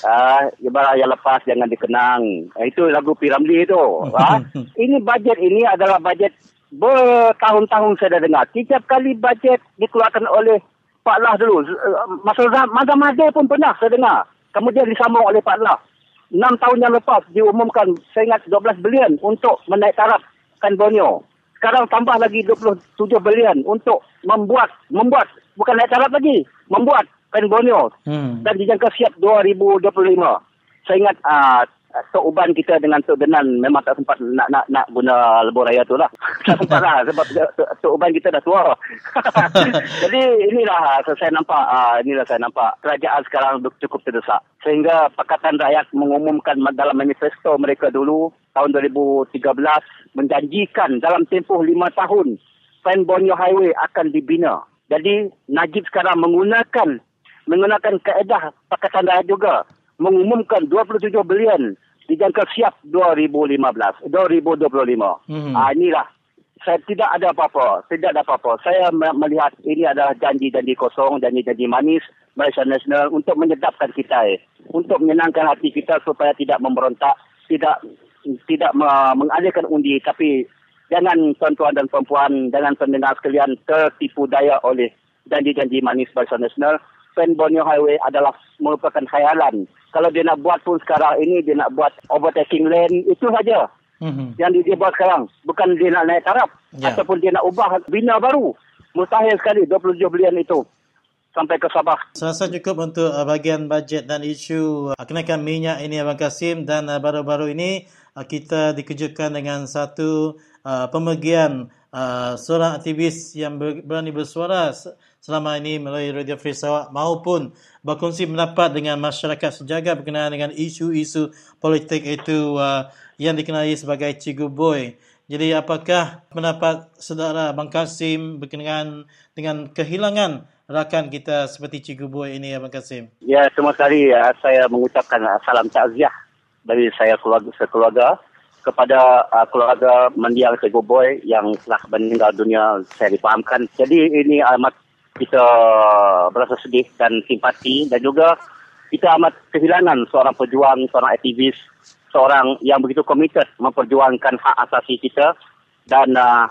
Ah, uh, yang lepas jangan dikenang. Itu lagu P. Ramlee itu. Uh. Ini bajet ini adalah bajet bertahun-tahun saya dah dengar. Setiap kali bajet dikeluarkan oleh Pak Lah dulu, masa Mazamazir pun pernah saya dengar. Kemudian disambung oleh Pak Lah. enam tahun yang lepas diumumkan, saya ingat dua belas bilion untuk menaik taraf P A N Borneo. Sekarang tambah lagi dua puluh tujuh bilion untuk membuat, membuat bukan naik taraf lagi, membuat P A N Borneo. Hmm. Dan dijangka siap dua ribu dua puluh lima. Saya ingat uh, Tok Uban kita dengan Tok Denan memang tak sempat nak nak nak guna lebuh raya tu lah. Tak sempat lah sebab Tok Uban kita dah tua. Jadi inilah saya nampak, inilah saya nampak kerajaan sekarang cukup terdesak. Sehingga Pakatan Rakyat mengumumkan dalam manifesto mereka dulu tahun dua ribu tiga belas menjanjikan dalam tempoh lima tahun P A N Borneo Highway akan dibina. Jadi Najib sekarang menggunakan menggunakan kaedah Pakatan Rakyat juga. Mengumumkan dua puluh tujuh bilion dijangka siap dua ribu lima belas, dua ribu dua puluh lima. Mm-hmm. Ah, inilah. Saya tidak ada apa-apa. Tidak ada apa-apa. Saya melihat ini adalah janji-janji kosong, janji-janji manis Barisan Nasional untuk menyedapkan kita. Eh. Untuk menyenangkan hati kita supaya tidak memberontak, tidak tidak mengalirkan undi. Tapi jangan tuan-tuan dan perempuan, jangan pendengar sekalian tertipu daya oleh janji-janji manis Barisan Nasional. P A N Borneo Highway adalah merupakan khayalan. Kalau dia nak buat pun sekarang ini, dia nak buat overtaking lane, itu saja mm-hmm. yang dia buat sekarang. Bukan dia nak naik taraf, yeah. ataupun dia nak ubah bina baru. Mustahil sekali dua puluh tujuh bilion itu sampai ke Sabah. Saya rasa cukup untuk bahagian bajet dan isu kenaikan minyak ini, Abang Kasim. Dan baru-baru ini kita dikejutkan dengan satu pemergian seorang aktivis yang berani bersuara selama ini melalui Radio Free Sarawak maupun berkongsi pendapat dengan masyarakat sejagat berkenaan dengan isu-isu politik itu uh, yang dikenali sebagai Cikgu Boy. Jadi apakah pendapat saudara Abang Kasim berkenaan dengan kehilangan rakan kita seperti Cikgu Boy ini, Abang Kasim? Ya, semua sekali uh, saya mengucapkan uh, salam takziah dari saya keluarga, sekeluarga kepada uh, keluarga mendiang Cikgu Boy yang telah meninggal dunia, saya difahamkan. Jadi ini alamat uh, kita berasa sedih dan simpati dan juga kita amat kehilangan seorang pejuang, seorang aktivis, seorang yang begitu komited memperjuangkan hak asasi kita dan uh,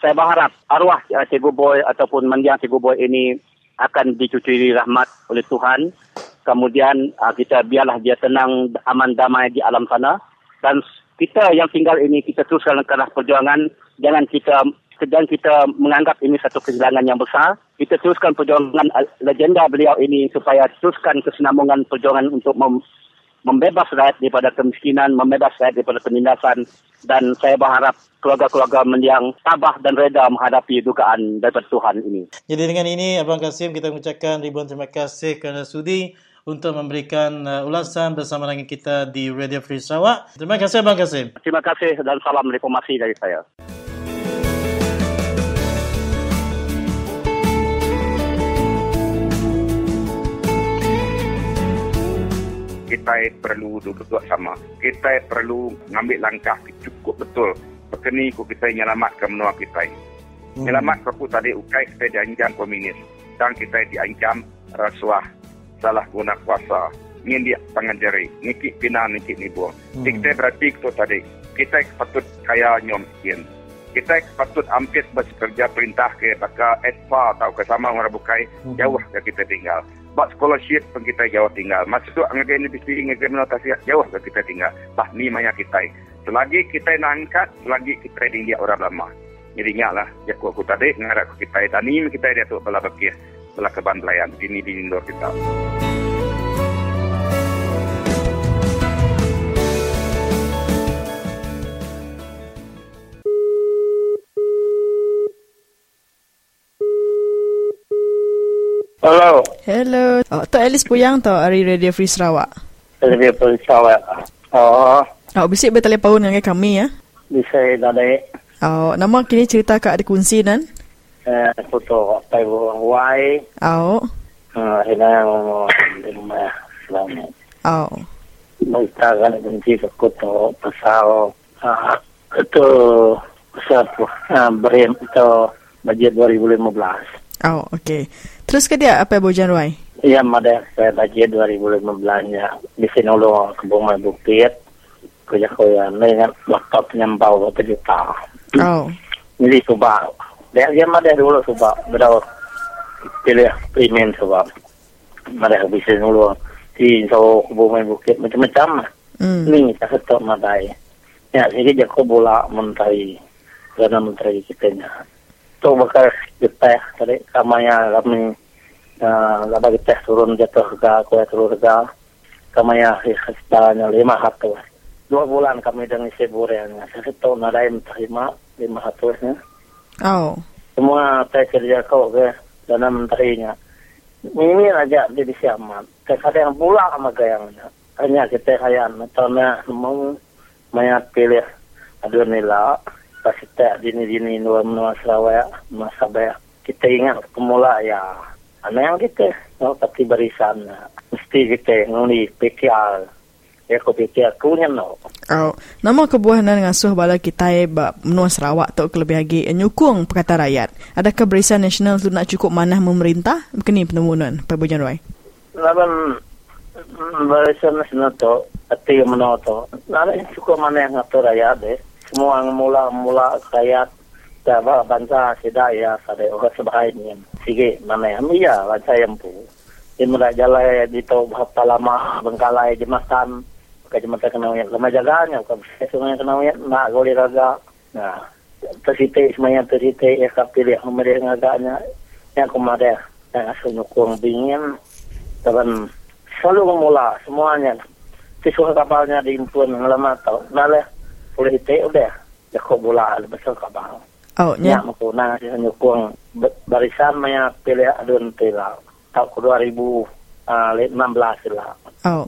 saya berharap arwah uh, Cikgu Boy ataupun mendiang Cikgu Boy ini akan dicucuri rahmat oleh Tuhan. Kemudian uh, kita biarlah dia tenang, aman, damai di alam sana dan kita yang tinggal ini kita teruskanlah perjuangan, jangan kita dan kita menganggap ini satu kehilangan yang besar. Kita teruskan perjuangan legenda beliau ini supaya teruskan kesinambungan perjuangan untuk mem- membebas rakyat daripada kemiskinan, membebas rakyat daripada penindasan, dan saya berharap keluarga-keluarga mendiang tabah dan reda menghadapi dugaan daripada Tuhan ini. Jadi dengan ini, Abang Kasim, kita mengucapkan ribuan terima kasih kerana sudi untuk memberikan uh, ulasan bersama dengan kita di Radio Free Sarawak. Terima kasih, Abang Kasim. Terima kasih dan salam reformasi dari saya. Kita perlu duduk-duduk sama. Kita perlu ambil langkah cukup betul. Berkini ikut kita menyelamatkan menua kita. Hmm. Menyelamat perlu tadi ukai kita diancam komunis. Dan kita diancam rasuah. Salah guna kuasa. Ngindik tangan jari. Nikik pinang, nikik nibu. Hmm. Kita berarti itu tadi. Kita patut kaya nyom skin. Kita patut ampit bekerja perintah ke baka E S P A atau kesama orang bukai. Hmm. Jauh ke kita tinggal. Buat scholarship pun kita jauh tinggal. Masa tu anggap ini bisnis, anggap ini jauh ke kita tinggal. Bah ni maya kita. Selagi kita nak angkat, selagi kita tinggi orang lama. Jadi nyala. Jaku aku tadi ngarap kita. Tani kita dia tu belah berkir, belah keban pelayan. Ini di indoor kita. Hello. Hello. Oh, Tok Alice Puyang tau hari Radio Free Sarawak. Radio Free Sarawak. Oh. Oh, bisik bertelefon dengan kami ya. Bisik dah dek. Oh, nama kini cerita kat ada kunci nan? Eh, foto apa ibu Wai. Oh. Ah, ina mau di rumah selamat. Oh. Cerita kat kunci foto pasal ah itu satu ah BRIM itu budget dua ribu lima belas. Oh, okey. Terus ke dia apa bojan Roy? Ya, madam, saya bagi dua ribu lima belas ya. Di sini ulo kebun bukit. Kerja koya dengan laptop nyambau satu juta. Oh. Jadi subak. Dia dia madam dulu subak. Berau pilih premium subak. Madam di sini ulo di so kebun bukit macam-macam. Hmm. Ni kita ketok madai. Ya, jadi jago bola menteri. Karena menteri kita nya. So, bakal getah tadi kamanya kami laba getah turun jatuh harga, kuat turun harga kamanya sekitarnya lima hatu. Dua bulan kami dengan isi burennya. Satu nadai menerima lima hatunya. Oh. Semua saya kerja kau ke dana menterinya. Ini aja di siaman. Kadang pula sama gayangnya. Hanya kita kaya metona mau mayat pilih adu nila. Kita dini-dini UMNO Sarawak masa bayar kita ingat kemula ya aneh kita no tapi barisan mesti kita nguni P K R ya ko P K R punya no. Oh, nama kebuahan ngasuh bala kita ba UMNO Sarawak tok lebih lagi nyukung Pakatan Rakyat. Adakah Barisan Nasional tu nak cukup manah memerintah kini penemuan perbujan Roy? Laban Barisan Nasional tu ati UMNO tu nak cukup manah ngatur rakyat deh. Semua mula-mula rakyat Jawa bangsa sedaya sadai orang sebahagian. Sige mana yang iya bangsa yang pu. Di merajalai di tau berapa lama bengkalai jemasan. Bukan jemasan kena uyat. Lama jaganya. Bukan semuanya kena uyat. Nak boleh raga. Nah. Tersitik semuanya tersitik. Ya kak pilih memerih ngagaknya. Ya kumadah. Yang asal nyukung bingin. Dan selalu memula semuanya. Siswa kapalnya diimpun lama tau. Nah leh. Oleh itu udah jago bola lepas kapal. Oh, nya makuna saya nyukung barisan maya pilih adun tila. Tahun dua ribu enam belas lah. Oh.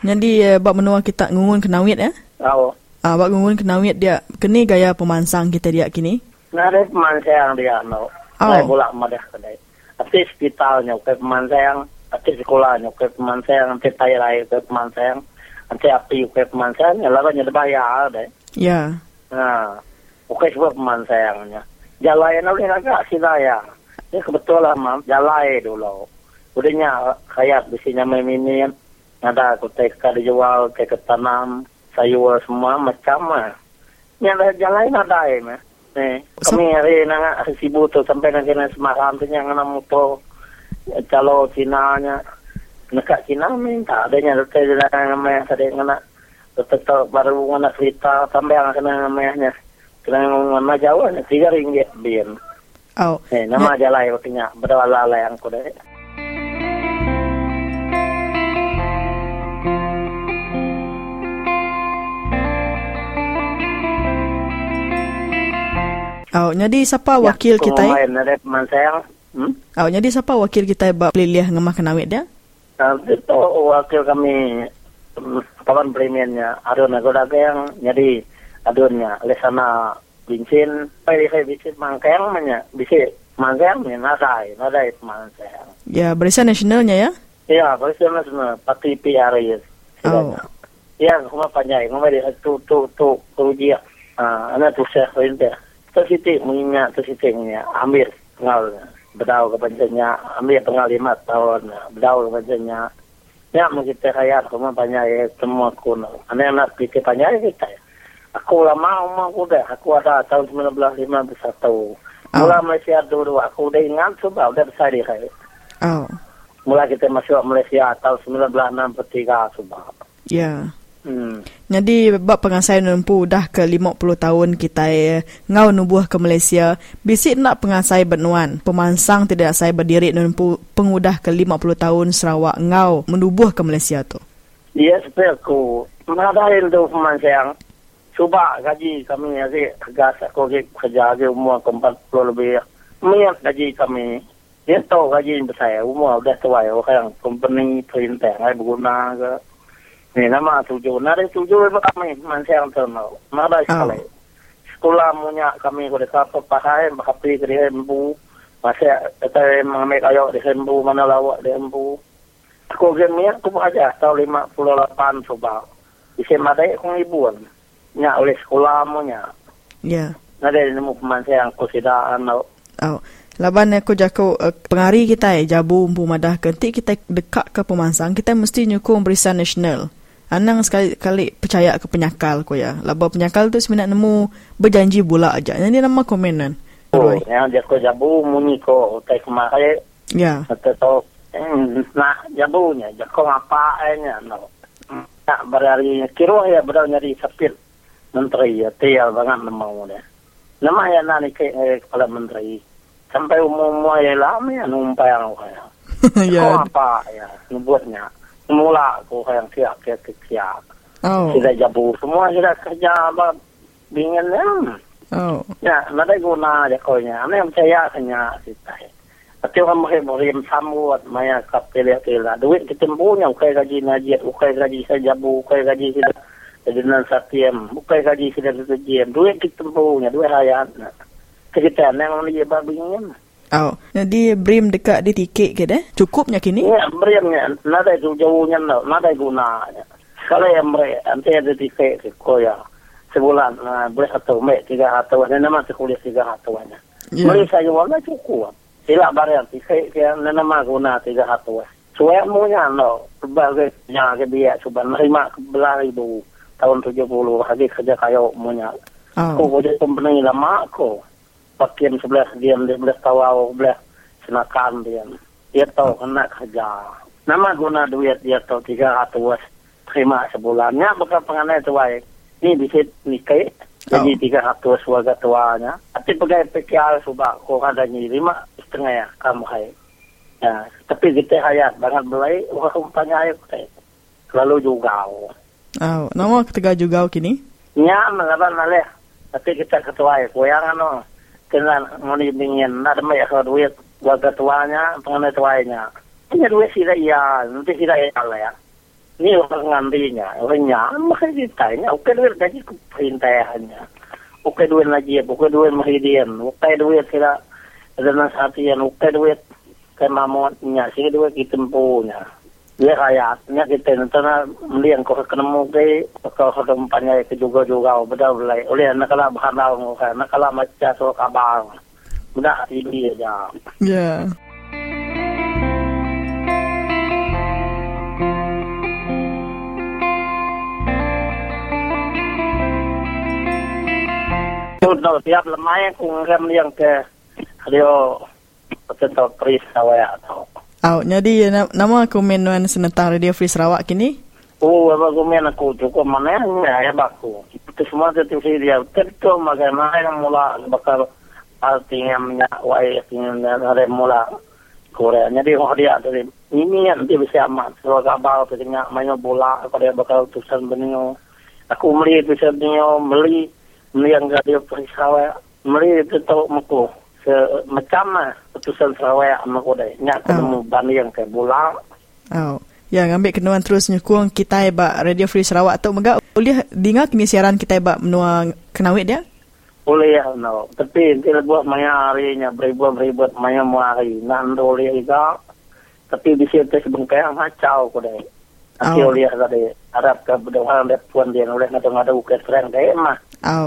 Jadi bab menua kita ngungun kenawit ya? Oh. Ah bab ngungun kenawit dia kini gaya pemansang kita dia kini. Nah, ada pemansang dia no. Saya bola madah kedai. Atis hospitalnya ke pemansang, atis sekolahnya ke pemansang, atis tayrai ke pemansang, atis api ke pemansang, lawannya bayar deh. Ya. Nah, bukan sebab pemansangnya. Jalai nak boleh agak silaya. Ini kebetulan mam jalai dulu. Udahnya kayak besinya meminian. Ada kutek dijual, kutek tanam, sayur semua macam mah. Ni ada jalai ada eh. Nih, kami hari nak sibuk tu sampai nak kena Semarang tu yang nak motor calo Cina-nya. Dekat Cina minta adanya dekat nama saya kena tetap baru anak cerita sampai anak kena namanya kena nama jauh tiga ringgit bin. Oh. Eh, nama aja lah waktunya berwala lah yang kuda. Awaknya di siapa wakil kita? Ya, saya. Hmm? Awaknya di siapa wakil kita bab liliah ngemah kenawit dia? Itu wakil kami kawan premiernya Arun Agodaga yang jadi adunnya lesana bincin pilih saya bincin mangkeng mana bincin mangkeng mana saya nada itu mangkeng. Ya, Barisan Nasionalnya ya? Ya, Barisan Nasional parti P R S. Oh. Ya, cuma panjang, cuma dia tu tu tu kerja. Ah, anak tu saya rendah. Tersiti mengingat, tersiti mengingat. Ambil pengal, bedau kebancanya. Ambil pengal lima tahun, bedau kebancanya. Ya, mungkin kaya, cuma panjang semua kuno. Anak-anak pikir panjang kita. Aku lama umur aku dah. Aku ada tahun seribu sembilan ratus lima puluh satu. Mula Malaysia dulu, aku dah ingat sebab dah besar dia. Oh. Mula kita masuk Malaysia tahun seribu sembilan ratus enam puluh tiga sebab. Ya. Hmm. Jadi bab pengasai nempu dah ke lima puluh tahun kita ngau nubuh ke Malaysia bisik nak pengasai benuan pemansang tidak saya berdiri nempu pengudah ke lima puluh tahun Sarawak ngau menubuh ke Malaysia tu. Yes, aku mengadain tu pemansang cuba gaji kami asyik gas aku kerja aja umur ke empat puluh lebih minyak gaji kami dia tahu gaji besar umur dah tua orang company perintah ai berguna ke. Ni nama tujuh, nari tujuh itu kami manusia yang terkenal, mana sekali. Sekolah punya kami kau dekat perpakai, berkapi kerja empu, masa kita mengambil ayat kerja empu, mana lawak kerja empu. Aku kerja aku aja tahun lima puluh lapan sebab, isi madai kau ribuan, nya oleh sekolah punya. Ya. Nari nemu manusia yang kau sedaan lo. Oh. Laban aku jaku uh, pengari kita jabu umpu madah kenti kita dekat ke pemansang kita mesti nyukung Barisan Nasional. Anang sekali-kali percaya ke penyakal ko ya. Laba penyakal tu sebenarnya nemu berjanji pula aja. Ini nama komenan. Oh, yang dia ko jabu muni ko tai kemari. Ya. Atau nah jabunya jakom apa nya no. Tak berari kiro ya berau nyari sapil menteri ya tial banget nemu dia. Nama ya nani ke kepala menteri. Sampai umur-umur yang lama ya numpai aku kaya. Kau apa ya nubuatnya. Mula aku yang siap-siap-siap. Oh. Kita jabu semua kita kerja apa bingin ya. Oh. Ya, nada guna je kau nya. Ane percaya kenya kita. Tapi orang boleh boleh sambut maya kapilih kita. Duit kita punya ukai gaji najib, ukai gaji saya jabu, ukai gaji kita dengan satiam, ukai gaji kita setiam. Duit kita punya duit hayat. Kita nang dia babingin. Oh, jadi BRIM dekat di tiket ke deh? Cukupnya kini? Ya, BRIMnya. Nada itu jauhnya, nada gunanya. Kalau yang BRIM, nanti ada tiket koya. Sebulan, boleh satu mek, tiga hatuan. Nama sekulis tiga hatuannya. Beli saya warna cukup. Silap barang tiket, nama guna tiga hatuan. Suai punya, no. Berbagai nyaga dia, cuba nerima belah ribu. Tahun tujuh puluh, habis kerja kayu punya. Aku boleh company lama aku. Pakian sebelah dia, sebelah tawau, sebelah senakan dia. Dia tahu kena kerja. Nama guna duit dia tahu tiga ratus terima sebulannya. Bukan pengenai tuai. Ini bisit nikai. Jadi tiga ratus warga tuanya. Tapi pegai P K R subak korang dah nyirima setengah ya kamu hai. Ya, tapi kita hayat banget belai. Orang tanya ayat. Selalu jugau. Oh, nama ketiga jugau kini? Ya, melaban malih. Tapi kita ketuai. Koyangan no. Kena moni bingin, nak demi akar duit warga tuanya, pengenai tuanya. Ini duit sih dah iya, nanti sih dah iya lah ya. Ini orang ngambilnya, orang nyam, macam ditanya, okey duit gaji keperintahannya, okey duit Najib, okey duit Muhyiddin, okey duit sih dah dengan satian, okey duit kemampuannya, sih duit kita punya. Dia kayaknya kita nanti nak melihat kau ketemu ke kau ketemuannya itu juga juga berdua belai oleh nak kalah bahan awang nak kalah macam sok abang mudah ini aja. Ya. Sudah siap lemai kau akan melihat ke dia betul pris awak atau. Oh, jadi nama komen nuan senetang Radio Free Sarawak kini? Oh, apa komen aku cukup mana ya aku. Itu semua itu dia. Tentu bagaimana yang mula bakal artinya minyak wai artinya dari mula Korea. Jadi kalau dia dari ini yang dia bisa amat. Kalau kabel artinya mainnya bola, kalau dia bakal tulisan benio. Aku beli tulisan benio, beli beli yang dia Free Sarawak. Mari itu tahu maku macam mana putusan Sarawak maku dah. Nyak kena banding ke bola. Oh, yang ambil kenuan terus nyukung kita ba Radio Free Sarawak tu megak. Boleh dengar kini siaran kita ba menua kenawit dia? Boleh ya, no. Tapi dia buat maya harinya beribut-beribut maya muari. Nanti boleh juga. Tapi di sini sebengkang macau ko dah. Tapi oleh ada Arab ke orang dia puan dia oleh ada Ukraine ke mah.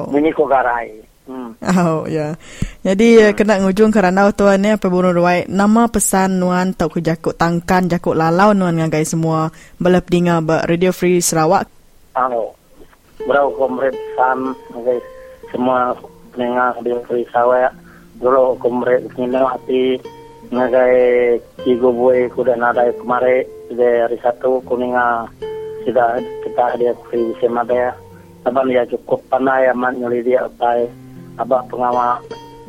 Bunyi ko garai. Hmm. Oh, ya. Jadi hmm. kena ngujung kerana tuan ni pembunuh ruai nama pesan nuan tau ke jakut tangkan jakut lalau nuan ngagai semua belap dinga ba Radio Free Sarawak. Hello. Berau komrad sam ngagai semua dengar Radio Free Sarawak. Dulu komrad kena hati ngagai Cikgu Boy kuda nadai kemari dari satu kuninga sudah kita dia free sama dia. Abang dia cukup pandai amat nyali dia pai. Abang pengawal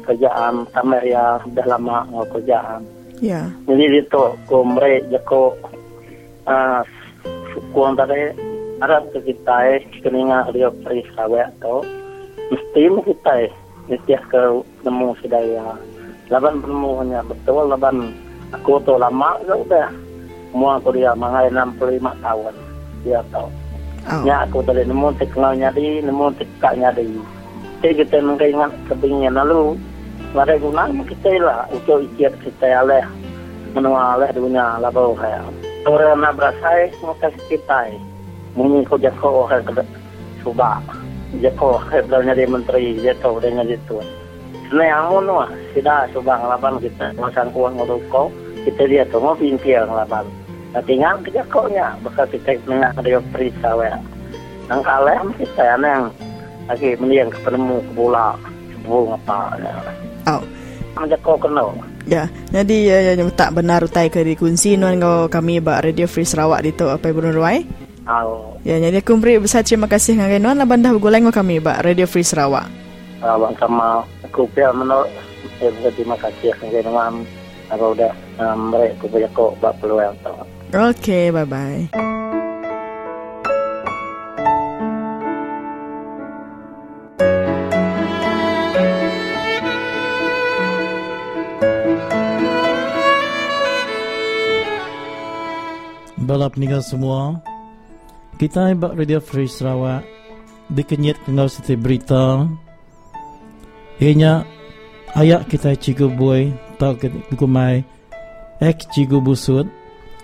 kerjaan tamer ya dah lama ngau kerjaan. Ya. Jadi itu komre jako ah sukuan tadi Arab ke kita eh keninga Rio Prisawa tu mesti kita eh mesti ke nemu sedaya. Laban penemuannya betul laban aku tu lama sudah. Mua aku dia mangai enam puluh lima tahun dia tahu. Oh. Nya aku tadi nemu teknau nyari nemu tekaknya di. Jadi kita mengingat kebingungan lalu, mereka guna kita lah untuk ikat kita aleh, menua aleh dunia labau saya. Orang nak berasai muka kita, mungkin kau jago orang subak, jago orang dari menteri, jago dengan itu. Sebenarnya amun lah, tidak subak laban kita, macam kuang merokok kita dia tu mau pimpin laban. Tapi ngam kita kau nya, bukan kita mengingat dia perisawa. Angka aleh kita yang lagi meliang ketemu ke bola sebelum apa oh macam kau kenal ya jadi ya, ya tak benar utai ke dikunci nuan kau kami ba Radio Free Sarawak di tu apa bulan ruai oh ya jadi aku beri besar terima kasih ngan nuan laban dah goleng kami ba Radio Free Sarawak abang sama aku pia menol terima kasih ngan nuan aku dah merek aku punya kau ba peluang tu okey bye bye. Balap niga semua. Kita hebat Radio Free Sarawak dikenyit dengan siti berita. Ianya ayak kita Cikgu Boy tau ke kumai ex Cikgu Busut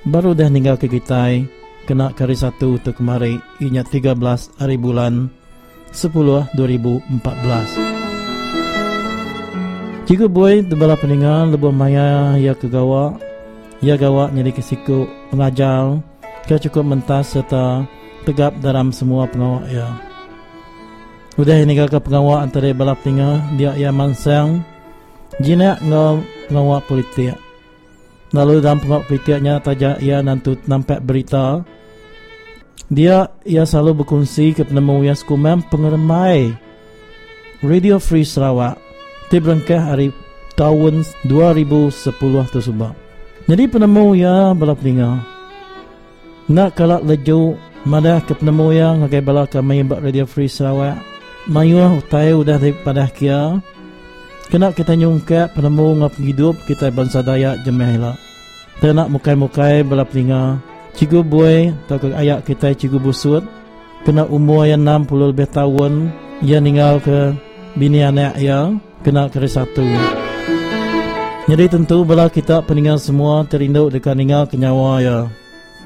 baru dah ninggal ke kita kena kari satu untuk kemari ianya tiga belas hari bulan sepuluh dua ribu empat belas. Cikgu Boy tebalap ninga lebih maya ya kegawa. Ia gawak nyari kesiku mengajar ke cukup mentas serta tegap dalam semua pengawak ia. Udah ini ke pengawak antara balap tinggal dia ia mansang jinak ngau pengawak politik. Lalu dalam pengawak politiknya tajak ia nanti nampak berita. Dia ia selalu berkongsi ke penemu ia sekumen pengermai Radio Free Sarawak tiberangkah hari tahun dua ribu sepuluh tersebut. Jadi penemu ya bala peninga. Nak kalak leju madah ke penemu ya ngakai bala kami bak Radio Free Sarawak. Mayuh utai udah daripada kia. Kena kita nyungka penemu ngap hidup kita bangsa Dayak Jemehla. Ternak mukai-mukai bala peninga. Cikgu Boy atau ayak kita Cikgu Busut. Kena umur yang enam puluh lebih tahun. Ia ninggal ke bini anak ia. Kena keri satu. Jadi tentu bila kita pendengar semua terinduk dekat ningal kenyawa ya.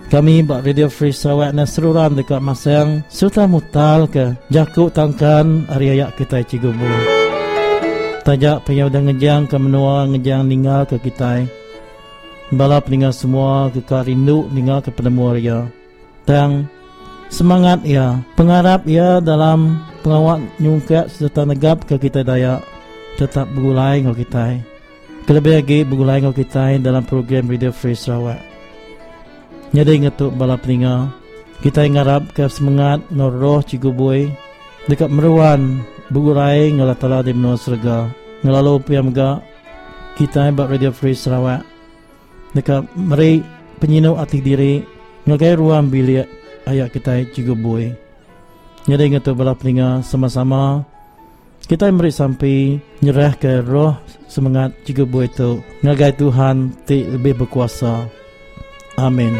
Kami bak Radio Free Sarawak na seruran dekat masang serta mutal ke jakuk tangkan hari ayak kita Cikgu Boy. Tajak penyaudah ngejang ke menua ngejang ningal ke kita. Bala pendengar semua kekal rindu ningal ke penemu ya. Tang semangat ya, pengarap ya dalam pengawak nyungkat serta negap ke kita Dayak tetap bergulai ke kita. Kelebih lagi bergulai dengan kita dalam program Radio Free Sarawak. Nyadai ngetuk bala peninga. Kita ngarap ke semangat ngoroh Cikgu Boy dekat meruan bergulai ngelatala di menua serga. Ngelalu piamga kita buat Radio Free Sarawak dekat meri penyinau hati diri ngagai ruang bilik ayak kita Cikgu Boy. Nyadai ngetuk bala peninga sama-sama Kita meri sampai nyerah ke roh semangat Cikgu Boy itu. Ngagai Tuhan ti lebih berkuasa. Amin.